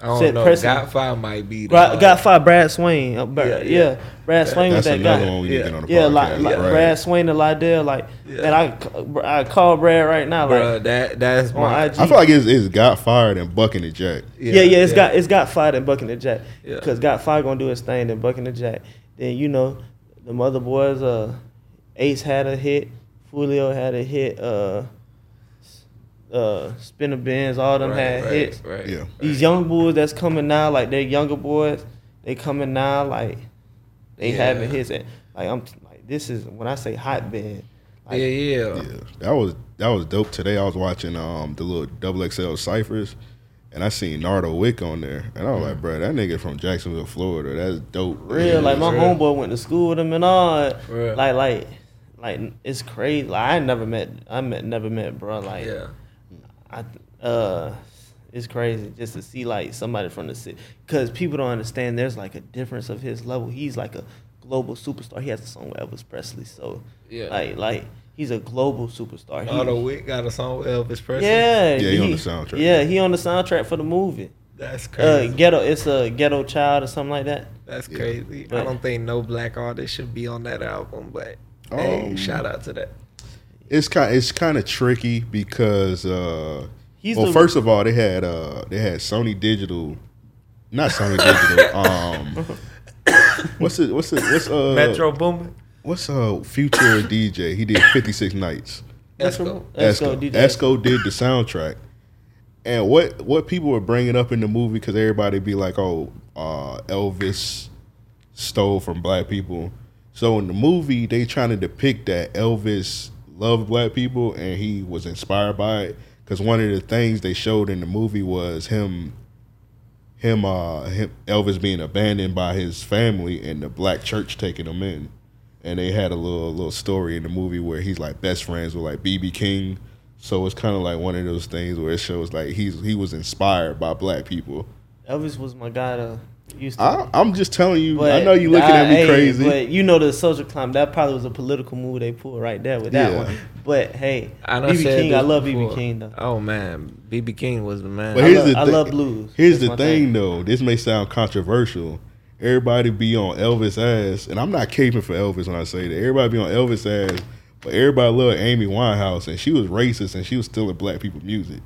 I don't said know. Godfather might be. Right, Godfather Brad Swain. Uh, yeah, yeah. yeah, Brad Swain that, was that guy. One we yeah. On the yeah, podcast, like, like right. Brad Swain and Lydell. Like, yeah. and I I call Brad right now. Like, Bruh, that that's my. I feel like it's it's Godfather and Buckin' the Jack. Yeah, yeah, yeah it's yeah. got it's Godfather and Buckin' the Jack. Yeah. Because Godfather gonna do his thing and Buckin' the Jack. Then, you know, the Mother Boys, uh, Ace had a hit, Fulio had a hit, uh, uh, Spinner Benz, all them right, had right, hits. Right, yeah. These right. young boys that's coming now, like they're younger boys, they coming now, like they yeah. having hits. And, like, I'm like, this is when I say hotbed. Like, yeah, yeah, yeah. That was that was dope. Today I was watching um the little Double X L Cyphers. And I seen Nardo Wick on there. And I was like, bro, that nigga from Jacksonville, Florida. That's dope. Real, like my real. homeboy went to school with him and all. Real. Like, like, like it's crazy. Like I never met, I met, never met, bro. Like, yeah. I, uh, it's crazy just to see like somebody from the city. Cause people don't understand there's like a difference of his level. He's like a global superstar. He has a song with Elvis Presley. So yeah. like, like. He's a global superstar. Nardo Wick got a song with Elvis Presley. Yeah, yeah, he, he on the soundtrack. Yeah, he on the soundtrack for the movie. That's crazy. Uh, ghetto, it's a Ghetto Child or something like that. That's yeah. crazy. But I don't think no black artist should be on that album, but um, hey, shout out to that. It's kind, it's kind of tricky because uh, He's well, the, first of all, they had uh, they had Sony Digital, not Sony Digital. Um, what's it? What's it? What's uh? Metro Boomin. What's a Future D J? He did fifty-six Nights. Esco. Esco. Esco, Esco did the soundtrack. And what, what people were bringing up in the movie, because everybody be like, oh, uh, Elvis stole from black people. So in the movie, they trying to depict that Elvis loved black people and he was inspired by it. Because one of the things they showed in the movie was him... him, uh, him Elvis being abandoned by his family and the black church taking him in. And they had a little little story in the movie where he's like best friends with like B B King, so it's kind of like one of those things where it shows like he's he was inspired by black people. Elvis was my guy to used to. I, I'm just telling you, but I know you looking I, at me hey, crazy, but you know the social climb that probably was a political move they pulled right there with that yeah. one. But hey, B B King, I love B B King though. Oh man, B B King was the man. But here's I, love, the I love blues. Here's That's the thing, thing though. This may sound controversial. Everybody be on Elvis' ass, and I'm not caping for Elvis when I say that. Everybody be on Elvis' ass, but everybody loved Amy Winehouse, and she was racist, and she was stealing black people music.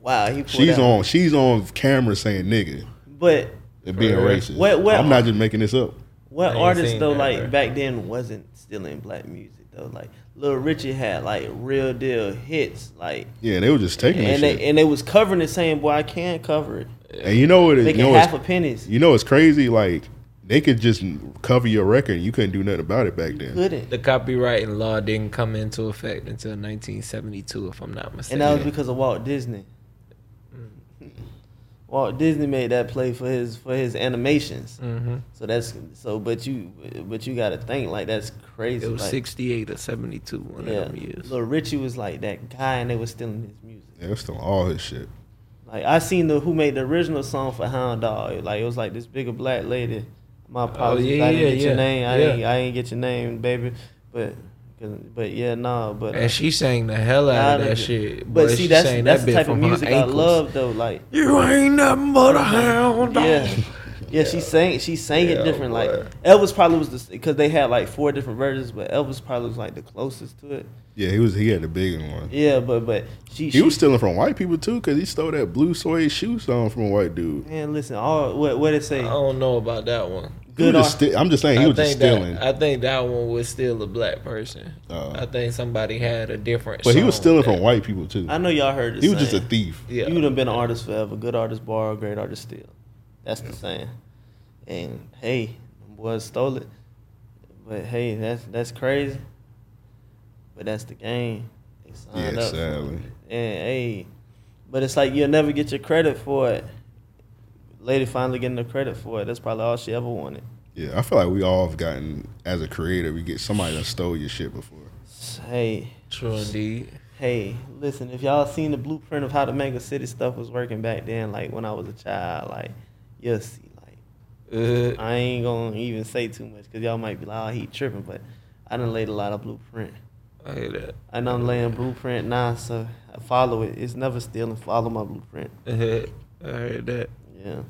Wow, he she's on out. she's on camera saying nigga, but and being right. racist. What, what, I'm not just making this up. What artist though, that, like right. back then, wasn't stealing black music? though. Like Lil Richie had like real deal hits. Like yeah, they were just taking and, and shit. They, and they was covering it, saying, "Boy, I can cover it." And you know what? Making you know half a pennies. You know it's crazy. Like they could just cover your record, and you couldn't do nothing about it back you then. Couldn't. The copyright law didn't come into effect until nineteen seventy-two, if I'm not mistaken. And that was because of Walt Disney. Walt Disney made that play for his for his animations. Mm-hmm. So that's so, but you but you got to think like that's crazy. It was like, sixty-eight or seventy-two, one yeah, of them years. Lil Richie was like that guy, and they was stealing his music. Yeah, they was stealing all his shit. Like I seen the who made the original song for Hound Dog. Like it was like this bigger black lady. My apologies, oh, yeah, I didn't yeah, get yeah. your name. I yeah. didn't I didn't get your name, baby. But. But yeah, no. Nah, but and she sang the hell out of that shit. But boy, see, that's that's that the type of music I love, though. Like you ain't nothing but a hound dog. Yeah, yeah. She sang, she sang yeah, it different. Boy. Like Elvis probably was because the, they had like four different versions, but Elvis probably was like the closest to it. Yeah, he was. He had the big one. Yeah, but but she. He she, was stealing from white people too, because he stole that blue suede shoe song from a white dude. Man, listen, all what what it say? I don't know about that one. Good just sti- I'm just saying he I was just stealing. That, I think that one was still a black person. Uh, I think somebody had a different. But he was stealing from white people too. I know y'all heard. He saying. was just a thief. Yeah. You would have been an artist forever. Good artist borrow, great artist steal. That's yeah. the saying. And hey, boys stole it. But hey, that's that's crazy. But that's the game. They signed yeah, up sadly. And hey, but it's like you'll never get your credit for it. Lady finally getting the credit for it. That's probably all she ever wanted. Yeah, I feel like we all have gotten, as a creator, we get somebody that stole your shit before. Hey. True indeed. Hey, listen, if y'all seen the blueprint of how the Mango City stuff was working back then, like when I was a child, like, you'll see, like, uh, I ain't gonna even say too much because y'all might be like, oh, he tripping, but I done laid a lot of blueprint. I hear that. I know I'm laying blueprint now, so I follow it. It's never stealing. Follow my blueprint. I heard that. Yeah.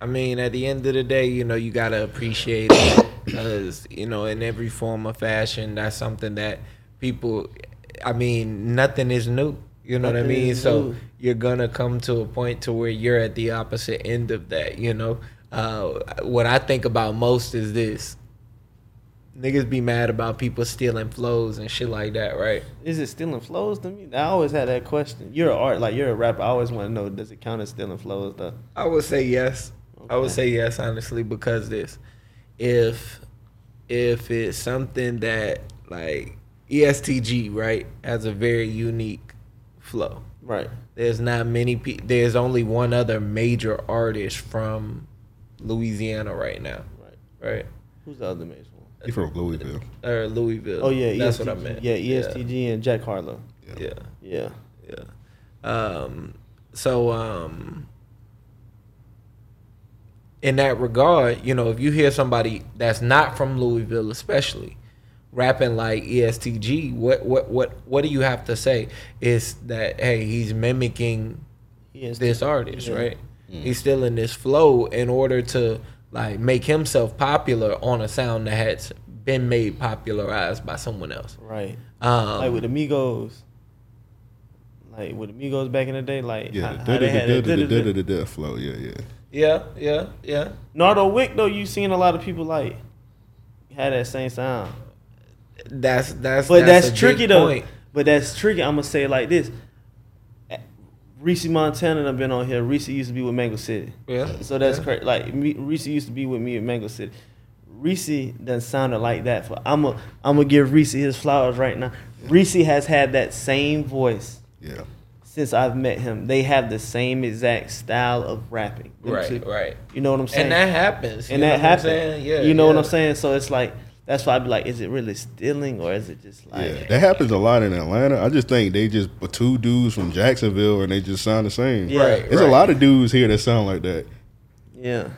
I mean, at the end of the day, you know, you got to appreciate it because, you know, in every form of fashion, that's something that people, I mean, nothing is new. You know nothing what I mean? So new. You're going to come to a point to where you're at the opposite end of that, you know? Uh, what I think about most is this. Niggas be mad about people stealing flows and shit like that, right? Is it stealing flows to me? I always had that question. You're an art, like you're a rapper. I always want to know, does it count as stealing flows though? I would say yes. Okay. I would say yes, honestly, because this, if if it's something that like E S T Gee, right, has a very unique flow. Right. There's not many. Pe- there's only one other major artist from Louisiana right now. Right. Right. Who's the other major? He from Louisville. Or Louisville. Oh, yeah. That's E S T G, what I meant. Yeah, E S T G yeah. and Jack Harlow. Yeah. Yeah. Yeah. yeah. Um, so, um, in that regard, you know, if you hear somebody that's not from Louisville especially rapping like E S T Gee, what, what, what, what do you have to say? Is that, hey, he's mimicking E S T this artist, yeah. right? Mm. He's still in this flow in order to... like make himself popular on a sound that has been made popularized by someone else. Right. Um, like with Amigos. Like with Amigos back in the day, like yeah, how, the how they had the the the the flow. Yeah, yeah. Yeah, yeah, yeah. Nardo Wick though, you seen a lot of people like had that same sound. That's that's but that's, that's tricky though. Point. But that's tricky. I'm gonna say it like this. Reese Montana done been on here. Reese used to be with Mango City. Yeah. So that's yeah. crazy. Like, me, Reese used to be with me at Mango City. Reese done sounded like that. For I'm going I'm to give Reese his flowers right now. Yeah. Reese has had that same voice yeah. since I've met him. They have the same exact style of rapping. Right, two. right. You know what I'm saying? And that happens. And that happens. Yeah, you know yeah. what I'm saying? So it's like, that's why I'd be like, is it really stealing or is it just like... Yeah, that happens a lot in Atlanta. I just think they just put two dudes from Jacksonville and they just sound the same. Yeah. Right, There's right. a lot of dudes here that sound like that. Yeah.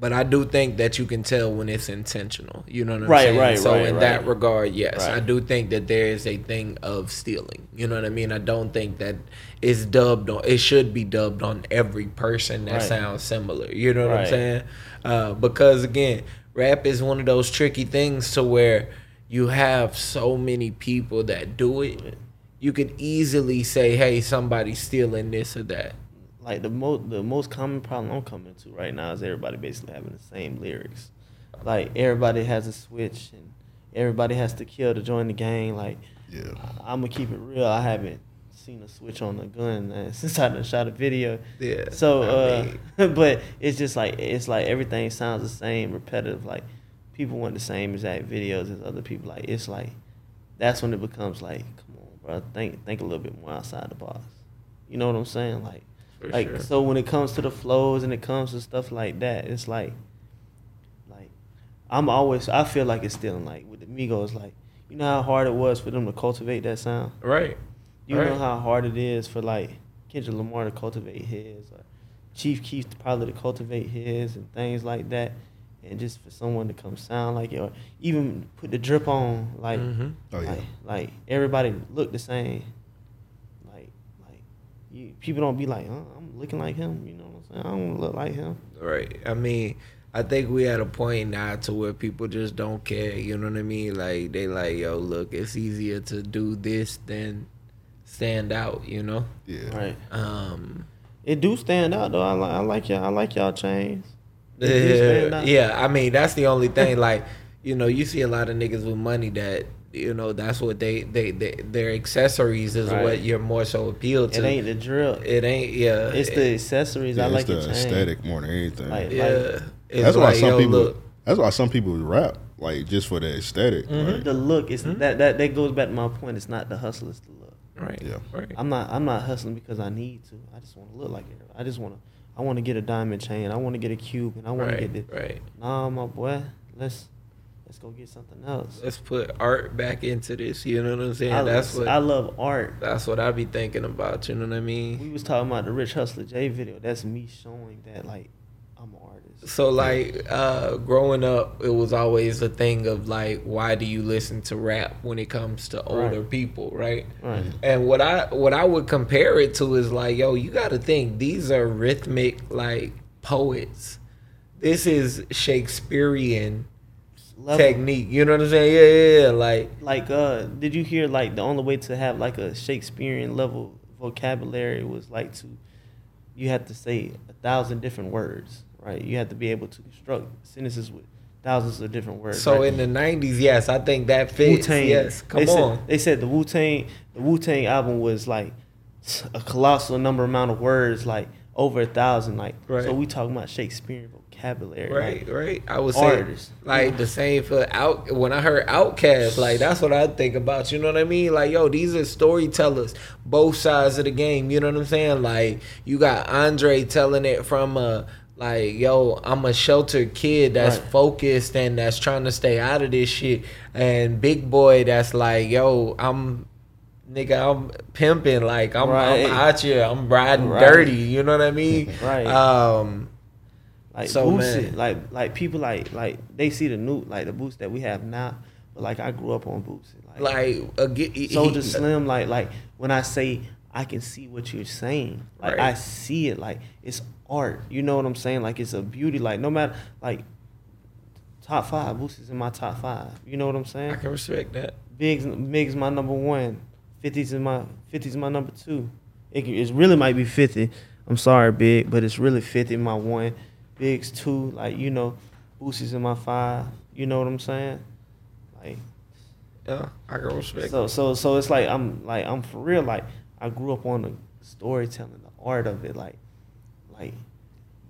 But I do think that you can tell when it's intentional. You know what I'm right, saying? Right, right, so right. So in right. that regard, yes. Right. I do think that there is a thing of stealing. You know what I mean? I don't think that it's dubbed on... It should be dubbed on every person that right. sounds similar. You know what right. I'm saying? Uh, because, again... Rap is one of those tricky things to where you have so many people that do it. You could easily say, hey, somebody's stealing this or that. Like the most the most common problem I'm coming to right now is everybody basically having the same lyrics. Like everybody has a switch and everybody has to kill to join the gang. Like, yeah. I, I'm gonna keep it real. I haven't seen a switch on a gun man, since I done shot a video. Yeah. So, uh, I mean. But it's just like it's like everything sounds the same, repetitive. Like, people want the same exact videos as other people. Like, it's like that's when it becomes like, come on, bro, think think a little bit more outside the box. You know what I'm saying? Like, For like sure. So when it comes to the flows and it comes to stuff like that, it's like. I'm always, I feel like it's still, like, with the Migos, like, you know how hard it was for them to cultivate that sound? Right. You right. know how hard it is for, like, Kendrick Lamar to cultivate his, or Chief Keef to probably to cultivate his, and things like that, and just for someone to come sound like it, or even put the drip on, like, mm-hmm. oh, yeah. like, like, everybody look the same. Like, like you, people don't be like, oh, I'm looking like him, you know what I'm saying? I don't want to look like him. Right, I mean... I think we at a point now to where people just don't care, you know what I mean? Like, they like, yo, look, it's easier to do this than stand out, you know? Yeah. Right. Um, it do stand out, though. I, li- I like y'all. I like y'all chains. Yeah, yeah, I mean, that's the only thing. Like, you know, you see a lot of niggas with money that, you know, that's what they, they, they their accessories is right. what you're more so appealed to. It ain't the drill. It ain't, yeah. It's it, the accessories. Yeah, I like the chain. It's the aesthetic more than anything. Like, yeah. Like, It's that's like, why some people. Look. That's why some people rap like just for the aesthetic. Mm-hmm. Right? The look is mm-hmm. that, that that goes back to my point. It's not the hustle, it's the look. Right. Yeah. Right. I'm not I'm not hustling because I need to. I just want to look like it. I just want to. I want to get a diamond chain. I want to get a cube, and I want right. to get this. Right. Nah, my boy. Let's let's go get something else. Let's put art back into this. You know what I'm saying? I that's love, what I love art. That's what I be thinking about. You know what I mean? We was talking about the Rich Hustler J video. That's me showing that like. I'm an artist. So, like, uh, growing up, it was always a thing of, like, why do you listen to rap when it comes to older right. people, right? right? And what I what I would compare it to is, like, yo, you got to think, these are rhythmic, like, poets. This is Shakespearean Level. Technique. You know what I'm saying? Yeah, yeah, yeah. Like, like uh, did you hear, like, the only way to have, like, a Shakespearean level vocabulary was, like, to, you had to say a thousand different words. Right, you have to be able to construct sentences with thousands of different words. So right? In the nineties, yes, I think that fits. Wu-Tang, yes, come they on. Said, they said the Wu-Tang, the Wu-Tang album was like a colossal number amount of words, like over a thousand. Like, right. So we talking about Shakespearean vocabulary. Right, like, right. I was saying like yeah. the same for out when I heard Outkast, like that's what I think about. You know what I mean? Like, yo, these are storytellers, both sides of the game. You know what I'm saying? Like, you got Andre telling it from a. Like, yo, I'm a sheltered kid that's right. focused and that's trying to stay out of this shit. And Big Boy that's like, yo, I'm, nigga, I'm pimping. Like, I'm, right. I'm out here. I'm riding right. dirty. You know what I mean? Right. Um, like, so, man. Like, like, people, like, like they see the new, like, the boots that we have now. But, like, I grew up on boots. Like, like uh, Soldier Slim, like, like, when I say I can see what you're saying. Like, right. I see it. Like, it's art, you know what I'm saying? Like, it's a beauty. Like, no matter, like, top five, Boosie's in my top five. You know what I'm saying? I can respect that. Big's, Mig's my number one. fifty's in my fifty's my number two. It it's really might be fifty. I'm sorry, Big, but it's really fifty my one. Big's two. Like, you know, Boosie's in my five. You know what I'm saying? Like, yeah, I can respect. So, so, so it's like I'm like I'm for real. Like, I grew up on the storytelling, the art of it. Like. Like,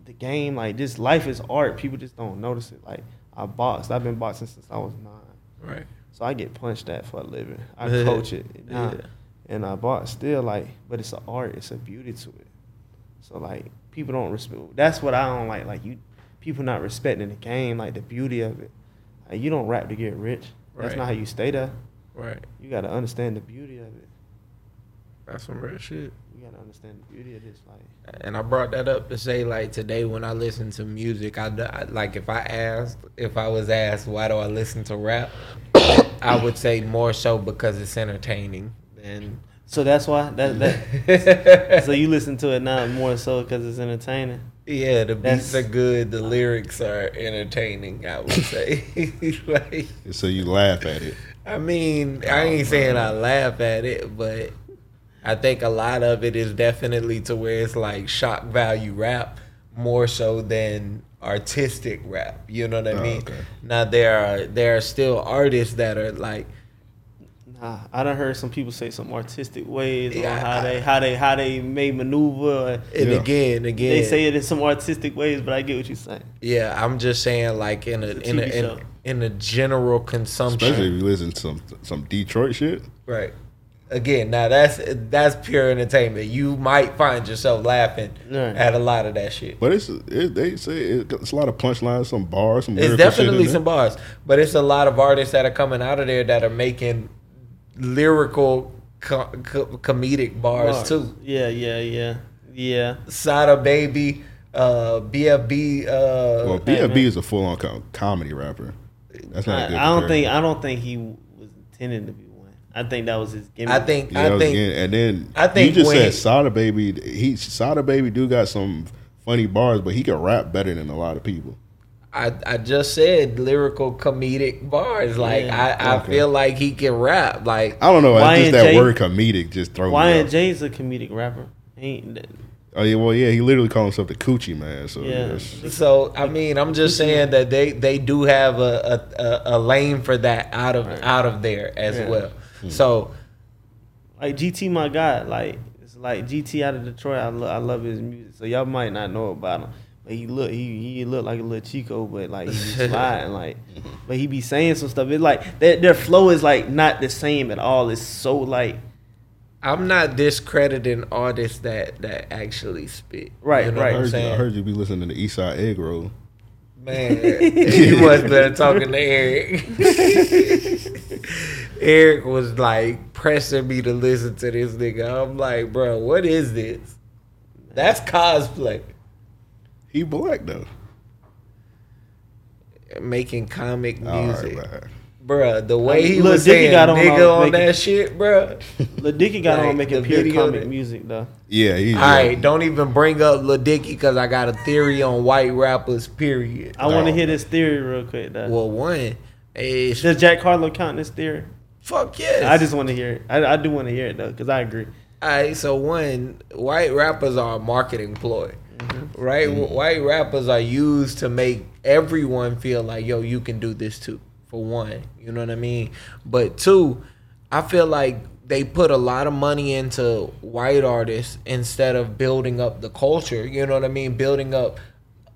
the game, like, this life is art. People just don't notice it. Like, I boxed. I've been boxing since I was nine. Right. So I get punched at for a living. I coach it. And, yeah. I, and I box still, like, but it's an art. It's a beauty to it. So, like, people don't respect. That's what I don't like. Like, you, people not respecting the game, like, the beauty of it. Like, you don't rap to get rich. That's right. not how you stay there. Right. You got to understand the beauty of it. That's some real shit. You gotta understand the beauty of this, like. And I brought that up to say, like, today when I listen to music, I, I like if I asked, if I was asked, why do I listen to rap? I would say more so because it's entertaining. And so that's why that. that so you listen to it now more so because it's entertaining. Yeah, the beats that's, are good. The lyrics are entertaining. I would say. Like, so you laugh at it. I mean, I ain't saying I laugh at it, but. I think a lot of it is definitely to where it's like shock value rap, more so than artistic rap. You know what I mean? Oh, okay. Now there are there are still artists that are like. Nah, I done heard some people say some artistic ways yeah, on how I, they how they how they may maneuver. And yeah. again, again, they say it in some artistic ways, but I get what you're saying. Yeah, I'm just saying like in a, a in a in, in a general consumption. Especially if you listen to some some Detroit shit. Right. Again, now that's that's pure entertainment. You might find yourself laughing right. at a lot of that shit. But it's it, they say it, it's a lot of punchlines, some bars, some. It's definitely shit some bars, but it's a lot of artists that are coming out of there that are making lyrical, co- co- comedic bars, bars too. Yeah, yeah, yeah, yeah. Sada Baby, uh, B F B. Uh, well, B F B hey, is a full on com- comedy rapper. That's not. I, a good I don't think. I don't think he was intended to be. I think that was his gimmick. I think, yeah, I think, and then I think you just said Sada Baby. He Sada Baby do got some funny bars, but he can rap better than a lot of people. I, I just said lyrical comedic bars. Like yeah. I, I okay. feel like he can rap. Like I don't know. It's just that word comedic just throws. Y and J's a comedic rapper. Ain't that? Oh yeah, well yeah, he literally called himself the Gucci Mane. So yeah. So I mean, I'm just saying that they, they do have a, a, a lane for that out of right. out of there as yeah. well. So, like G T, my God, like it's like G T out of Detroit. I love, I love his music. So y'all might not know about him, but he look, he he look like a little Chico, but like he be sliding, like, but he be saying some stuff. It's like their their flow is like not the same at all. It's so like. I'm not discrediting artists that, that actually spit. Right, you know right. What I'm saying? You, I heard you be listening to Eastside Egg Roll. Man, he was better talking to Eric. Eric was like pressing me to listen to this nigga. I'm like, bro, what is this? That's cosplay. He black though. Making comic music. Right, bro, the way I mean, he was Dicky saying got on nigga on, on that shit, bro. Lil Dicky got like, on making pure comic that. music though. Yeah, he's all right, don't even bring up Lil Dicky because I got a theory on white rappers, period. I no. want to hear this theory real quick though. Well, one. Hey, does Jack Harlow count this theory? Fuck yes. I just want to hear it. I, I do want to hear it though, because I agree. All right, so one, white rappers are a marketing ploy, mm-hmm. right? Mm-hmm. White rappers are used to make everyone feel like, yo, you can do this too, for one. You know what I mean? But two, I feel like they put a lot of money into white artists instead of building up the culture. You know what I mean? Building up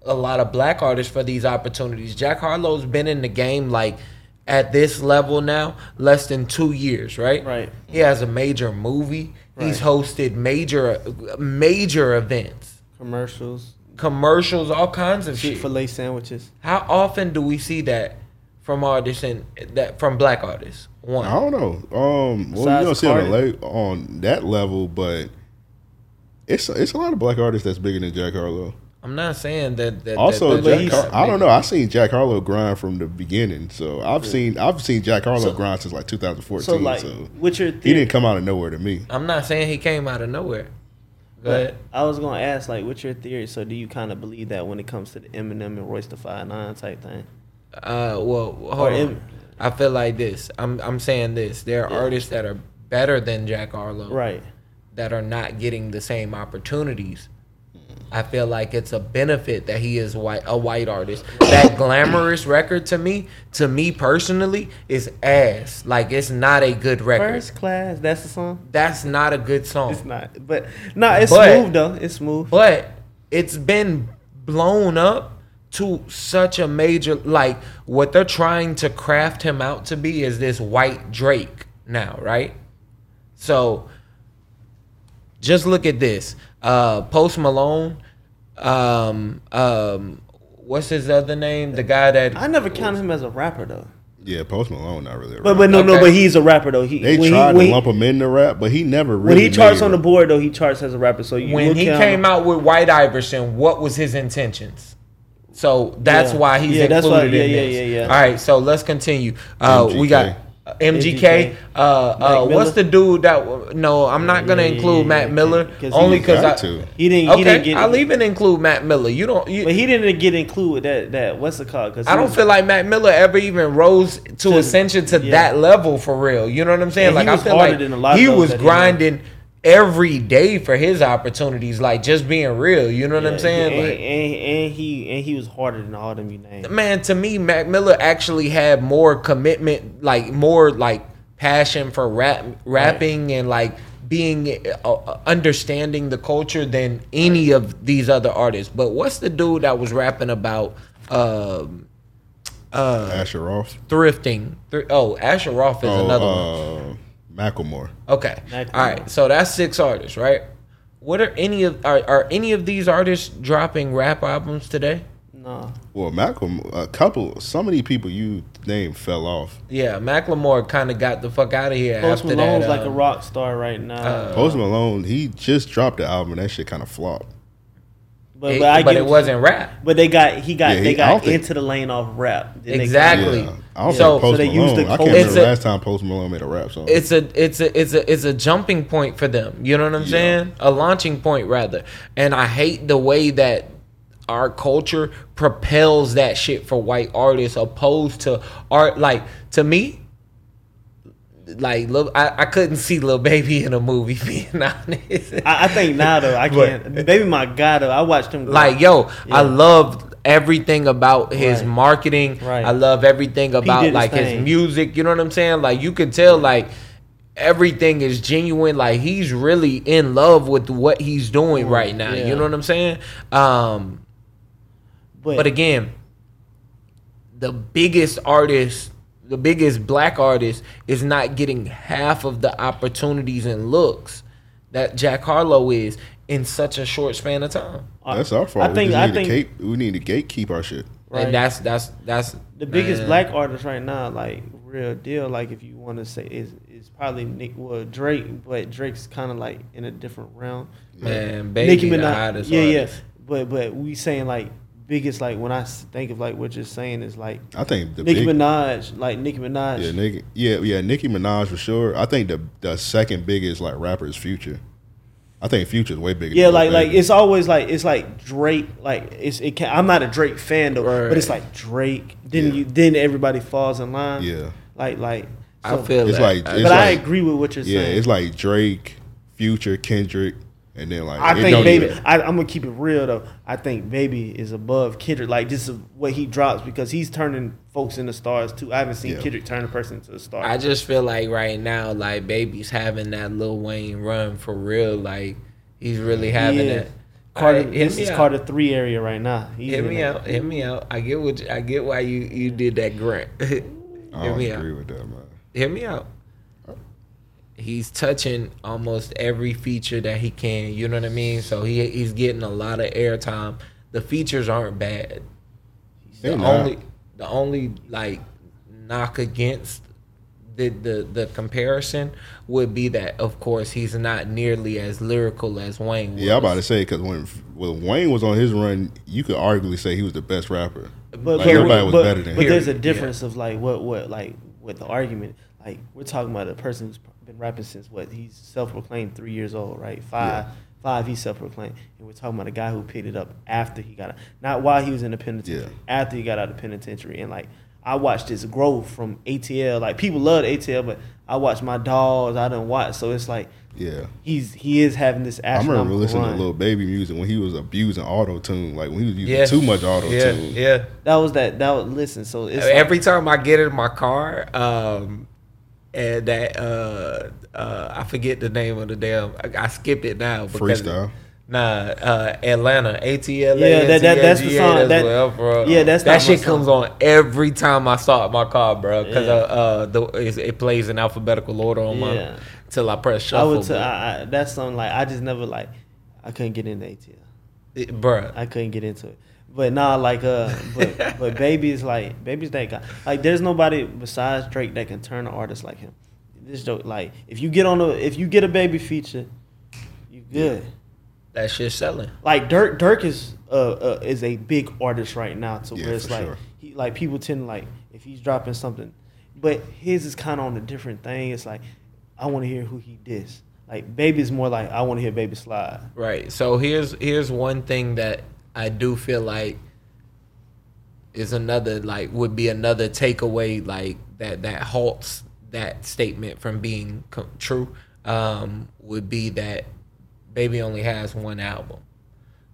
a lot of black artists for these opportunities. Jack Harlow's been in the game like at this level now less than two years, right? Right. He has a major movie. Right. He's hosted major major events, commercials, commercials, all kinds of shit. Chick-fil-A sandwiches. How often do we see that from artists and that from black artists? One. I don't know. Um, well, Besides you don't see it on that level, but it's it's a lot of black artists that's bigger than Jack Harlow. I'm not saying that. that also, that, that Jack Har- I don't know. I seen Jack Harlow grind from the beginning, so I've yeah. seen I've seen Jack Harlow so, grind since like two thousand fourteen. So, like, so what's your theory? He didn't come out of nowhere to me. I'm not saying he came out of nowhere. But I was gonna ask, like, what's your theory? So, do you kind of believe that when it comes to the Eminem and Royce the five nine type thing? Uh, well, hold or on. Em- I feel like this. I'm I'm saying this. There are yeah. artists that are better than Jack Harlow, right? That are not getting the same opportunities. I feel like it's a benefit that he is white, a white artist. That Glamorous record to me, to me personally, is ass. Like, it's not a good record. First Class, that's the song? That's not a good song. It's not. But, no, nah, it's but, smooth, though. It's smooth. But it's been blown up to such a major, like, what they're trying to craft him out to be is this white Drake now, right? So, just look at this. Uh, Post Malone, um, um, what's his other name? The guy that I never counted him as a rapper though. Yeah, Post Malone not really a rapper. But but no okay. no, but he's a rapper though. He, they tried he, to lump he, him in the rap, but he never really. When he charts on the board though, he charts as a rapper. So you when look he him, came out with White Iverson, what was his intentions? So that's yeah. why he's yeah, included that's why, in yeah, this. Yeah, yeah, yeah. All right, so let's continue. Uh, we got. M G K, uh, uh, what's the dude that? No, I'm not gonna yeah, include yeah, yeah, Matt Miller cause only because I to. he didn't. Okay, he didn't get I'll it. even include Matt Miller. You don't, you, but he didn't get included. That that what's the call? Because I don't feel like Matt Miller ever even rose to, to ascension to yeah. that level for real. You know what I'm saying? Yeah, like I feel like he was grinding. every day for his opportunities, like just being real, you know yeah, what I'm saying? And, like, and, and he and he was harder than all them you named. Man, to me, Mac Miller actually had more commitment, like more like passion for rap, rapping, right. and like being uh, understanding the culture than any right. of these other artists. But what's the dude that was rapping about? Um, uh, Asher Roth, thrifting. Thr- oh, Asher Roth is oh, another uh, one. Macklemore. Okay. Macklemore. All right. So that's six artists, right? What are any of are, are any of these artists dropping rap albums today? No. Well, Macklemore, a couple, so many people you named fell off. Yeah, Macklemore kind of got the fuck out of here. Post after Malone's that, um, like a rock star right now. Uh, Post Malone, he just dropped the album. That shit kind of flopped. But it, but, I but it wasn't rap. But they got he got yeah, he, they got into think, the lane off rap. Then exactly. They got, yeah. I don't so, think Post so they Malone. Used the I can't remember the last time Post Malone made a rap song. It's a it's a it's a it's a jumping point for them. You know what I'm yeah. saying? A launching point rather. And I hate the way that our culture propels that shit for white artists opposed to art. Like to me, like look, I, I couldn't see Lil Baby in a movie. Being honest, I, I think now though I can't. But, Baby, my God, though, I watched him. Grow. Like yo, yeah. I loved everything about his right. marketing. Right. I love everything about like his, his music. You know what I'm saying? Like you could tell like everything is genuine. Like he's really in love with what he's doing right now. Yeah. You know what I'm saying? Um, but, but again, the biggest artist. The biggest black artist is not getting half of the opportunities and looks that Jack Harlow is in such a short span of time. That's our fault. I think we, I think, gate, we need to gatekeep our shit. Right. And that's that's that's the biggest man. Black artist right now, like real deal. Like if you want to say is is probably Nick, well Drake, but Drake's kind of like in a different realm. Man, Baby, Nicki Minaj, the hottest yeah, artist. yeah. But but we saying like. Biggest like when I think of like what you're saying is like I think the Nicki big, Minaj like Nicki Minaj yeah Nicki yeah yeah Nicki Minaj for sure. I think the the second biggest like rapper is Future. I think Future's way bigger. Yeah, than like like it's always like it's like Drake like it's it can, I'm not a Drake fan though, right. but it's like Drake. Then yeah. you then everybody falls in line. Yeah, like like so, I feel it's that. like, it's but like, I agree with what you're yeah, saying. Yeah, it's like Drake, Future, Kendrick. And then like I think Baby, I, I'm gonna keep it real though. I think Baby is above Kendrick, like just what he drops because he's turning folks into stars too. I haven't seen yeah. Kendrick turn a person into a star. I just feel like right now, like Baby's having that Lil Wayne run for real. Like he's really having it. Carter, right, this is out. Carter three area right now. He's hit me out, hit me out. I get what you, I get why you, you did that grunt. hit I don't me agree out. with that, man. Hit me out. He's touching almost every feature that he can. You know what I mean? So he he's getting a lot of airtime. The features aren't bad. The only the only like knock against the, the the comparison would be that of course he's not nearly as lyrical as Wayne was. Yeah, I'm about to say because when when Wayne was on his run, you could arguably say he was the best rapper. But like, everybody was but, better than him. But there's a difference yeah. of like what what like with the argument. Like we're talking about a person who's been rapping since what he's self-proclaimed three years old, right? Five, yeah. five. He's self-proclaimed, and we're talking about a guy who picked it up after he got out, not while he was in the penitentiary. Yeah. After he got out of the penitentiary, and like I watched his growth from A T L. Like people love A T L, but I watched my dogs. I didn't watch, so it's like yeah, he's he is having this. I remember listening run. to Lil Baby music when he was abusing auto tune, like when he was using yeah. too much auto tune. Yeah, yeah, that was that. That was listen. So it's every like, time I get in my car. um And that uh, uh, I forget the name of the damn. I, I skipped it now. Freestyle. It, nah, uh, Atlanta, A T L A. Yeah, that, that that's the song. That, well, bro. Yeah, that's that shit comes on every time I start my car, bro. Because yeah. uh, uh, it plays in alphabetical order on my yeah. till I press shuffle. I would. T- I, I, that's something like I just never like. I couldn't get into A T L, it, bro. I couldn't get into it. But nah, like uh, but but Baby's like Baby's that guy. Like, there's nobody besides Drake that can turn an artist like him. This joke, like, if you get on a if you get a Baby feature, you good. Yeah. That shit's selling. Like Dirk, Dirk is uh, uh is a big artist right now. To yeah, where it's like sure. he like people tend to like if he's dropping something, but his is kind of on a different thing. It's like I want to hear who he diss. Like Baby's more like I want to hear Baby slide. Right. So here's here's one thing that. I do feel like is another like would be another takeaway like that that halts that statement from being co- true. um, would be that Baby only has one album.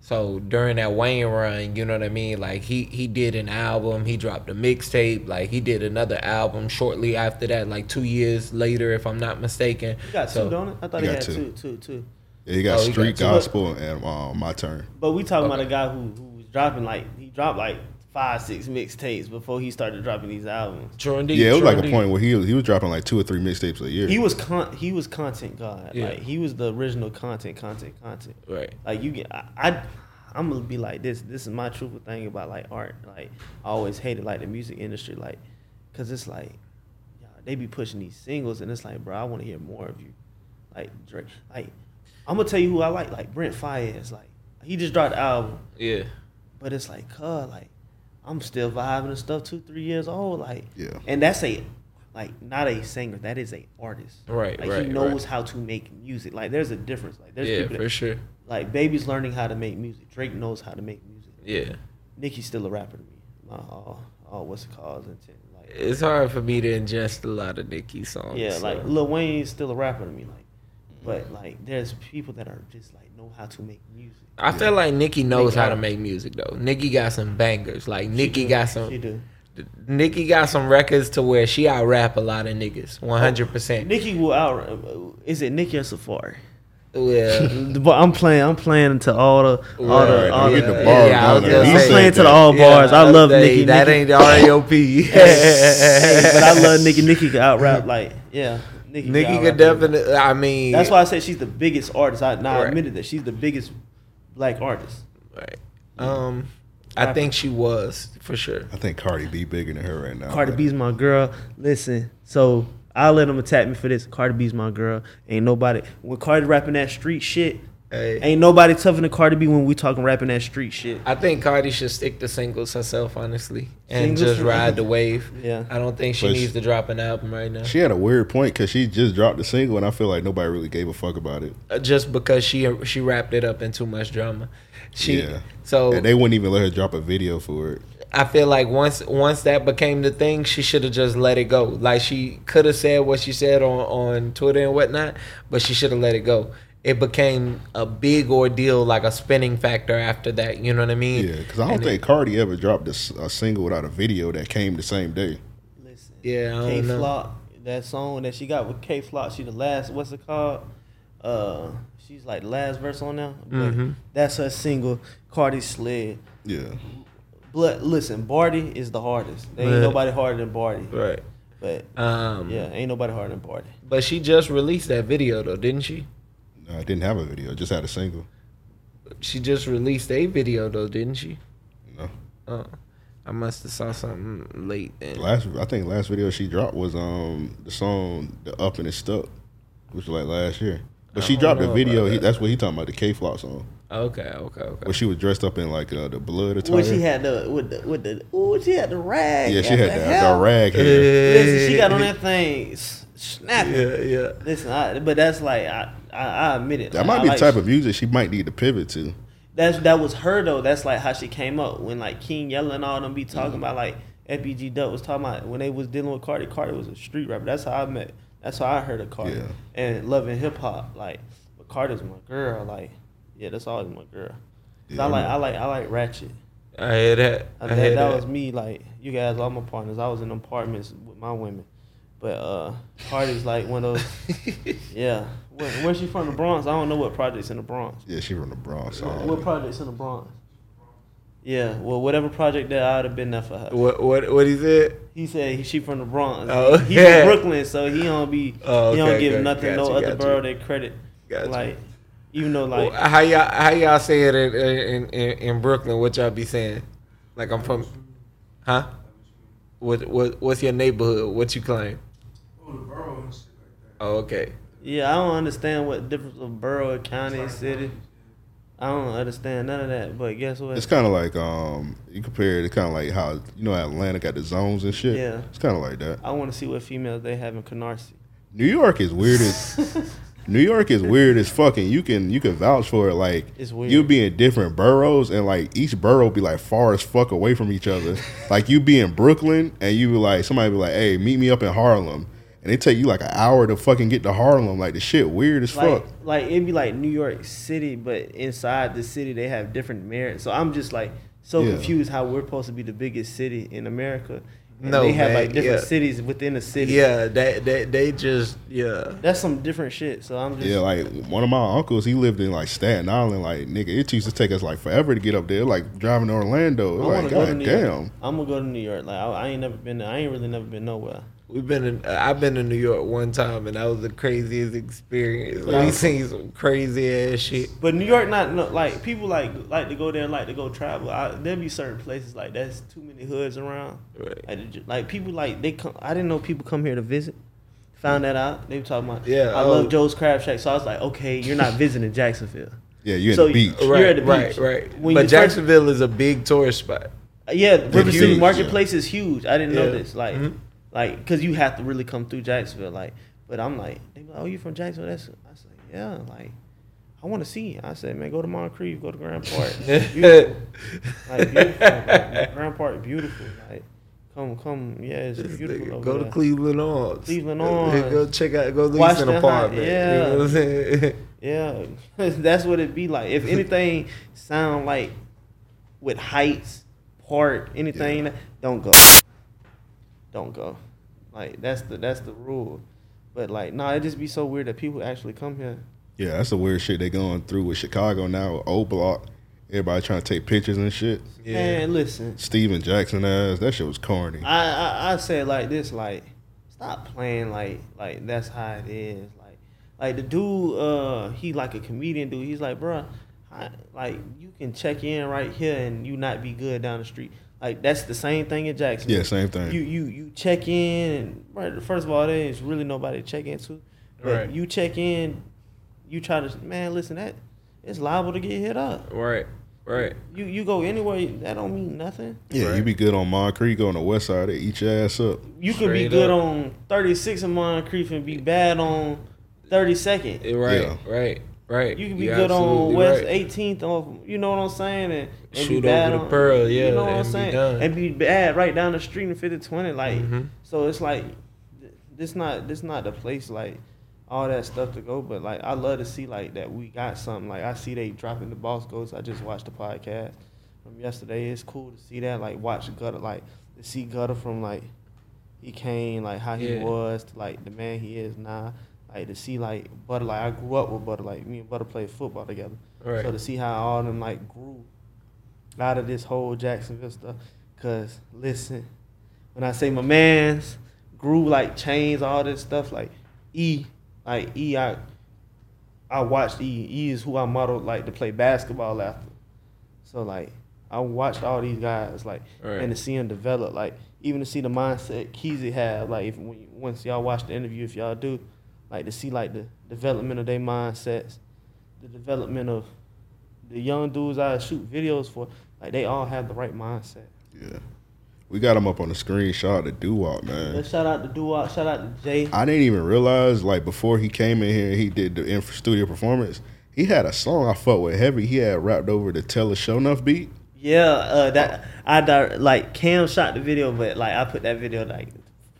So during that Wayne run, you know what I mean? Like, he, he did an album, he dropped a mixtape, like, he did another album shortly after that, like two years later, if I'm not mistaken. You got so, two, don't it? I thought he, he had two. two, two, two. Yeah, he got oh, Street he got Gospel and uh, My Turn. But we talking okay. about a guy who, who was dropping, like, he dropped, like, five, six mixtapes before he started dropping these albums. Jordan D, yeah, it was Jordan like a D. point where he he was dropping like two or three mixtapes a year. He was con- he was content god. Yeah. Like, he was the original content, content, content. Right. Like, you get, I, I I'm gonna be like this. This is my truthful thing about like art. Like, I always hated like the music industry, like, cause it's like, y'all, they be pushing these singles, and it's like, bro, I want to hear more of you. Like, Drake, like, I'm gonna tell you who I like. Like Brent Faiyaz. Like, he just dropped the album. Yeah. But it's like, cuz, like, I'm still vibing and stuff two, three years old. Like, yeah. And that's a, like, not a singer. That is a artist. Right, like, right, he knows right. how to make music. Like, there's a difference. Like, there's yeah, people that, for sure. Like, Baby's learning how to make music. Drake knows how to make music. Yeah. Nicki's still a rapper to me. My, oh, oh, what's the cause? Like, it's hard for me to ingest a lot of Nicki songs. Yeah, so. Like, Lil Wayne's still a rapper to me. Like, but, like, there's people that are just, like, know how to make music. I yeah. feel like Nicki knows Nicki how to make music, though. Nicki got some bangers. Like, Nicki got some... She do. Nicki got some records to where she out-rap a lot of niggas. one hundred percent. Oh, Nicki will out... Is it Nicki or Safari? Yeah. But I'm playing. I'm playing to all the... All right. the, all the, the bars, yeah, I'm playing that. to the all bars. Yeah, I love they, Nicki. That Nicki. ain't the R A O P But I love Nicki. Nicki can out-rap, like, yeah. Nicki, Nicki could definitely, I mean... That's why I said she's the biggest artist. I, now right. I admitted that she's the biggest black artist. Right. Um, I rapper. think she was, for sure. I think Cardi B bigger than her right now. Cardi man. B's my girl. Listen, so I'll let them attack me for this. Cardi B's my girl. Ain't nobody... When Cardi rapping that street shit, hey. ain't nobody tougher than Cardi B when we talking rapping that street shit. I think Cardi should stick to singles herself, honestly, and singles just ride the wave. Yeah, I don't think she but needs to drop an album right now. She had a weird point because she just dropped a single, and I feel like nobody really gave a fuck about it. Uh, just because she she wrapped it up in too much drama. She, yeah. So and they wouldn't even let her drop a video for it. I feel like once once that became the thing, she should have just let it go. Like, she could have said what she said on, on Twitter and whatnot, but she should have let it go. It became a big ordeal, like a spinning factor after that. You know what I mean? Yeah, because I don't and think it, Cardi ever dropped a, a single without a video that came the same day. Listen, yeah, I K Flock, that song that she got with K Flock, she the last, what's it called? Uh, she's like the last verse on now. But mm-hmm. that's her single, Cardi Slid. Yeah. But listen, Barty is the hardest. There ain't but, nobody harder than Barty. Right. But um, yeah, ain't nobody harder than Barty. But she just released that video, though, didn't she? No, I didn't have a video. I just had a single. She just released a video, though, didn't she? No. Oh, I must have saw something late then. Last, I think last video she dropped was um the song "The Up and It's Stuck," which was like last year. But I she dropped a video. That. He, that's what he talking about, the K Flock song. Okay, okay, okay. Where she was dressed up in like uh, the blood attire. When she had the with the with the ooh, she had the rag. Yeah, she had the, the rag hair. Listen, she got on that thing. Snap it. Yeah, yeah. Listen, I, but that's like I, I, I admit it. That like, might I be the like type she, of music she might need to pivot to. That's that was her though. That's like how she came up when like King Yella and all them be talking mm-hmm. about like F B G Dup was talking about when they was dealing with Cardi. Cardi was a street rapper. That's how I met. That's how I heard of Cardi yeah. and loving hip hop. Like, but Cardi's my girl. Like, yeah, that's always my girl. Yeah. I like I like I like ratchet. I hear that. I, I hear that, that. That was me. Like, you guys, all my partners. I was in apartments with my women. But uh, Cardi's like one of those, yeah. Where, where's she from? The Bronx? I don't know what projects in the Bronx. Yeah, she from the Bronx. What, what projects in the Bronx? Yeah, well, whatever project that I would have been there for her. What what what he said? He said he, she from the Bronx. Oh, he, he's yeah. from Brooklyn, so he don't be oh, okay, he don't give good. nothing gotcha, no gotcha. other borough that credit. Gotcha. Like, even though like well, how y'all how y'all say it in in, in in Brooklyn? What y'all be saying? Like, I'm from, huh? What what what's your neighborhood? What you claim? Oh, okay. Yeah, I don't understand what difference of borough, county, city. I don't understand none of that. But guess what? It's kind of like um, you compare it. It's kind of like how you know Atlanta got the zones and shit. Yeah, it's kind of like that. I want to see what females they have in Canarsie. New York is weird as New York is weird as fucking. You can you can vouch for it. Like, it's weird. You be in different boroughs and like each borough be like far as fuck away from each other. Like, you be in Brooklyn and you be like somebody be like, hey, meet me up in Harlem. and it take you like an hour to fucking get to Harlem. Like, the shit weird as like, fuck. Like, it'd be like New York City, but inside the city they have different merits. So I'm just like so yeah. confused how we're supposed to be the biggest city in America. And no, they have man, like different yeah. cities within the city. Yeah, they, they they just yeah. That's some different shit. So I'm just yeah, like one of my uncles, he lived in like Staten Island. Like, nigga, it used to take us like forever to get up there. Like driving to Orlando. Like, god damn. I'm gonna go to New York. Like I, I ain't never been. I ain't really never been nowhere. We've been in. I've been to New York one time, and that was the craziest experience. Like, we seen some crazy ass shit. But New York, not no, like people like like to go there, and like to go travel. I, there be certain places like that's too many hoods around. Right. Like, like people like they come. I didn't know people come here to visit. Found that out. They were talking about. Yeah. I oh. love Joe's Crab Shack, so I was like, okay, you're not visiting Jacksonville. Yeah, you're so at the beach. You're right, at the beach. Right, right. When but Jacksonville first, is a big tourist spot. Yeah, the River huge. City Marketplace yeah. is huge. I didn't yeah. know this. Like. Mm-hmm. Like, cause you have to really come through Jacksonville, like. But I'm like, they be like, oh, you from Jacksonville? That's, I said, yeah. Like, I want to see. I said, man, go to Moncrief, go to Grand Park. Beautiful. Like, beautiful. Like, Grand Park, beautiful. Like, come, come, yeah, it's this beautiful. Over go there. To Cleveland Arms. Cleveland Arms. Go check out. Go lease an apartment. Yeah, you know what I'm saying? Yeah. That's what it be like. If anything sound like with Heights, Park, anything, yeah. don't go. Don't go. Like, that's the that's the rule. But, like, nah, it just be so weird that people actually come here. Yeah, that's the weird shit they going through with Chicago now, with O Block. Everybody trying to take pictures and shit. Yeah. Man, listen. Steven Jackson ass, that shit was corny. I, I, I say it like this, like, stop playing like like that's how it is. Like, like the dude, uh, he like a comedian dude. He's like, bro, I, like, you can check in right here and you not be good down the street. Like, that's the same thing in Jacksonville. Yeah, same thing. You you you check in, and first of all, there is really nobody to check into. But right. you check in, you try to, man, listen, that it's liable to get hit up. Right, right. You you go anywhere, that don't mean nothing. Yeah, right. You be good on Moncrief, go on the west side, they eat your ass up. You could be good up. On thirty-six in Moncrief and be bad on thirty-second. Right, yeah. right. Right. You can be You're good on West right. eighteenth, on, you know what I'm saying? And, and shoot be bad over the Pearl, yeah. You know what I'm saying? Be and be bad right down the street in fifty twenty. Like, mm-hmm. so it's like, this not this not the place, like, all that stuff to go. But, like, I love to see, like, that we got something. Like, I see they dropping the Boss Ghost. I just watched the podcast from yesterday. It's cool to see that. Like, watch Gutter, like, to see Gutter from, like, he came, like, how he yeah. was, to, like, the man he is now. Like, to see, like, Butter, like, I grew up with Butter. Like, me and Butter played football together. Right. So, to see how all them, like, grew out of this whole Jacksonville stuff. Because, listen, when I say my mans grew, like, Chains, all this stuff, like, E, like, E, I, I watched E. E is who I modeled, like, to play basketball after. So, like, I watched all these guys, like, right. and to see them develop. Like, even to see the mindset Keezy have, like, if when, once y'all watch the interview, if y'all do, like, to see, like, the development of their mindsets, the development of the young dudes I shoot videos for, like, they all have the right mindset. Yeah. We got them up on the screen. Shout out to Duop, man. Let's shout out to Duop. Shout out to Jay. I didn't even realize, like, before he came in here and he did the in-studio performance, he had a song I fuck with heavy. He had rapped over the Tell a Show Enough beat. Yeah. Uh, that I, like, Cam shot the video, but, like, I put that video, like,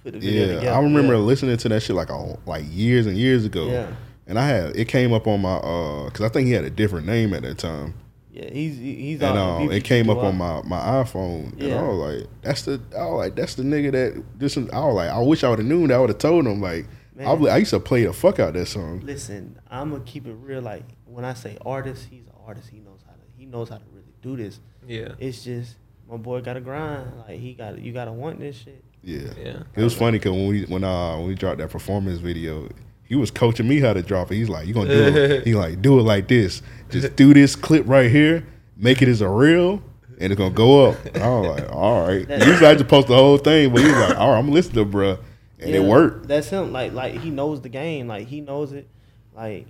put the video yeah, together. I remember yeah. listening to that shit like a, like years and years ago. Yeah. And I had it came up on my uh because I think he had a different name at that time. Yeah, he's he's and, on. Um, it came up on my, my iPhone, yeah. and I was like, that's the I was like that's the nigga that this. I was like, I wish I would have known that. I would have told him like Man, I, I used to play the fuck out that song. Listen, I'm gonna keep it real. Like when I say artist, he's an artist. He knows how to he knows how to really do this. Yeah, it's just my boy gotta grind. Like he got you gotta want this shit. Yeah. yeah, it was funny because when we when uh when we dropped that performance video, he was coaching me how to drop it. He's like, "You gonna do it? He like do it like this. Just do this clip right here, make it as a reel, and it's gonna go up." And I was like, "All right." Usually I just post the whole thing, but he was like, "All right, I'm listening, bro," and yeah, it worked. That's him. Like like he knows the game. Like he knows it. Like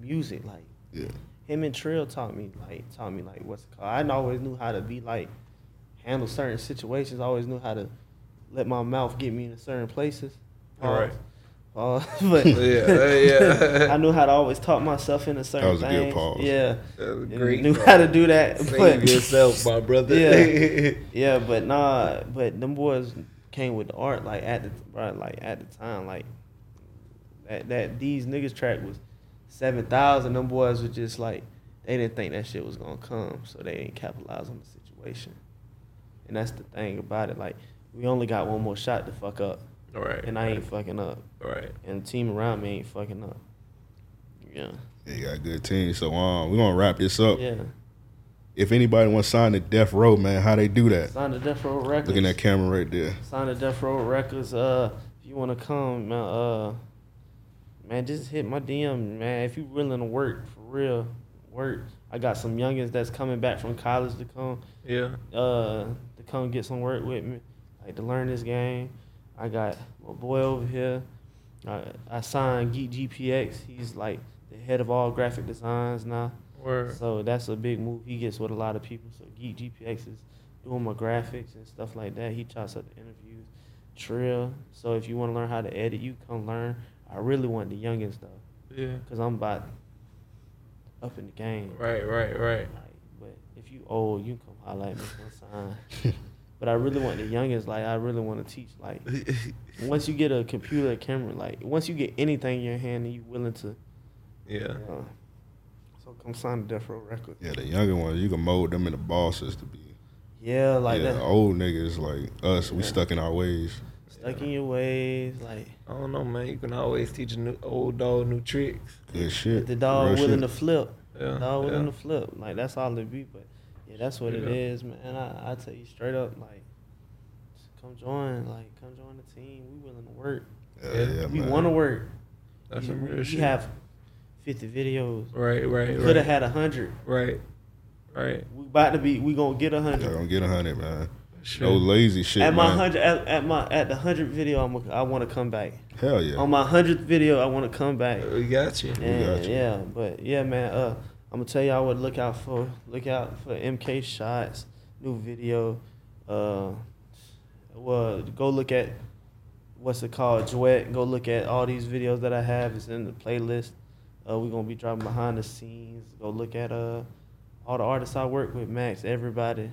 music. Like yeah. him and Trill taught me like taught me like what's it called. I always knew how to be like handle certain situations. I always knew how to. Let my mouth get me in certain places. All right. Uh, but yeah, yeah. I knew how to always talk myself into certain things. That was a good pause. Yeah. That was great. Knew how to do that. Save yourself, my brother. Yeah. yeah, but nah, but them boys, came with the art, like at the bro, like at the time, like that that these niggas track was seven thousand. Them boys were just like they didn't think that shit was gonna come, so they didn't capitalize on the situation. And that's the thing about it. Like we only got one more shot to fuck up. All right. And I right. ain't fucking up. All right. And the team around me ain't fucking up. Yeah. Yeah, you got a good team. So um, we're gonna wrap this up. Yeah. If anybody wants to sign to Death Row, man, how they do that? Sign to Death Row Records. Look at that camera right there. Sign to Death Row Records. Uh, if you want to come, man, uh, man, just hit my D M, man. If you willing to work, for real, work. I got some youngins that's coming back from college to come. Yeah. Uh, to come get some work with me, like to learn this game. I got my boy over here. I, I signed Geek G P X. He's like the head of all graphic designs now. Word. So that's a big move he gets with a lot of people. So Geek G P X is doing my graphics and stuff like that. He chops up the interviews. Trill. So if you want to learn how to edit, you come learn. I really want the youngins though. Yeah. Because I'm about up in the game. Right, right, right. Like, but if you old, you can come highlight me one sign. But I really want the youngins. Like I really want to teach. Like once you get a computer, a camera, like once you get anything in your hand and you willing to. Yeah. You know, I'm signing Death Row Records. Yeah, the younger ones, you can mold them into bosses to be. Yeah, like yeah, that. Old niggas like us, yeah. We stuck in our ways. Stuck yeah. in your ways, like. I don't know, man. You can always teach a new old dog new tricks. Good shit. If the dog Real willing shit. to flip. Yeah. The dog yeah. willing to flip. Like, that's all it be. But, yeah, that's what yeah. it is, man. I, I tell you straight up, like, come join. Like, come join the team. We willing to work. Yeah, yeah, yeah we want to work. That's we, some real we shit. We have fifty videos. Right, right, right. Could have had one hundred. Right, right. We about to be, we gonna get one hundred. We're gonna get one hundred, man. Sure. No lazy shit, at my man. one hundred, at, at, my, at the one hundredth video, I'm a, I wanna come back. Hell yeah. On my one hundredth video, I wanna come back. We got you. And, we got you. Yeah, but yeah, man, uh, I'm gonna tell y'all what to look out for. Look out for M K Shotzz, new video. Uh, well, go look at, what's it called, Jouette. Go look at all these videos that I have. It's in the playlist. Uh, we're going to be dropping behind the scenes. Go look at uh all the artists I work with, Max, everybody.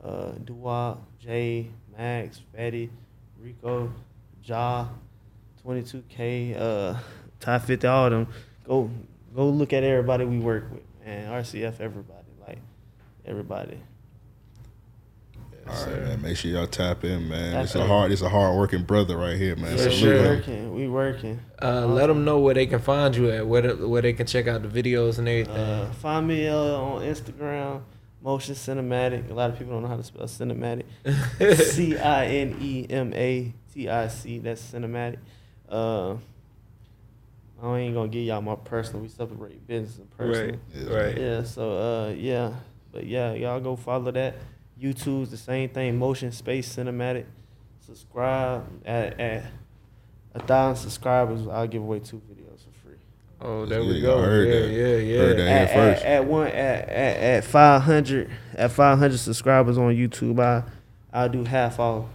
Uh, Duop, Jay, Max, Fetty, Rico, Ja, twenty-two K, uh, Top fifty, all of them. Go go look at everybody we work with, man. R C F, everybody. Like, everybody. All right, man. Make sure y'all tap in, man. That's it's a hard, it's a hard working brother right here, man. For sure. We working, we working. Uh, let them know where they can find you at, where the, where they can check out the videos and everything. Uh, find me uh, on Instagram, Motion Cinematic. A lot of people don't know how to spell cinematic. C I N E M A T I C. That's cinematic. Uh, I ain't gonna give y'all my personal. We separate business and personal. Right. Right. Yeah. So uh, yeah, but yeah, y'all go follow that. YouTube's the same thing, Motion Space Cinematic. Subscribe at, at a thousand subscribers. I'll give away two videos for free. Oh, there yeah, we go. Heard yeah, that. yeah, yeah. Heard that at, at, first. at one at at, at five hundred at five hundred subscribers on YouTube, I I'll do half off.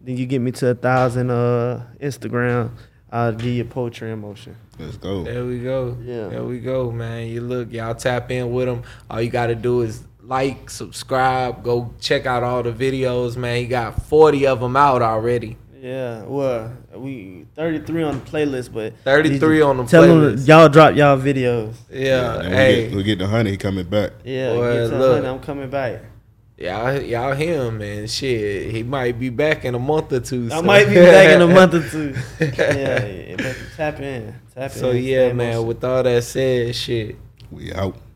Then you get me to a thousand uh Instagram. I'll give you poetry in motion. Let's go. There we go. Yeah. There we go, man. You look, y'all tap in with them. All you got to do is like, subscribe, go check out all the videos, man. He got forty of them out already. Yeah, well, we thirty-three on the playlist, but thirty-three on the tell playlist. Tell them y'all drop y'all videos. Yeah, yeah hey, we get, we get the honey coming back. Yeah, Boy, get to look, honey, I'm coming back. Y'all, y'all hear him, man. Shit, he might be back in a month or two. So. I might be back in a month or two. Yeah, yeah, tap in, tap in. So yeah, man. With all that said, shit, we out.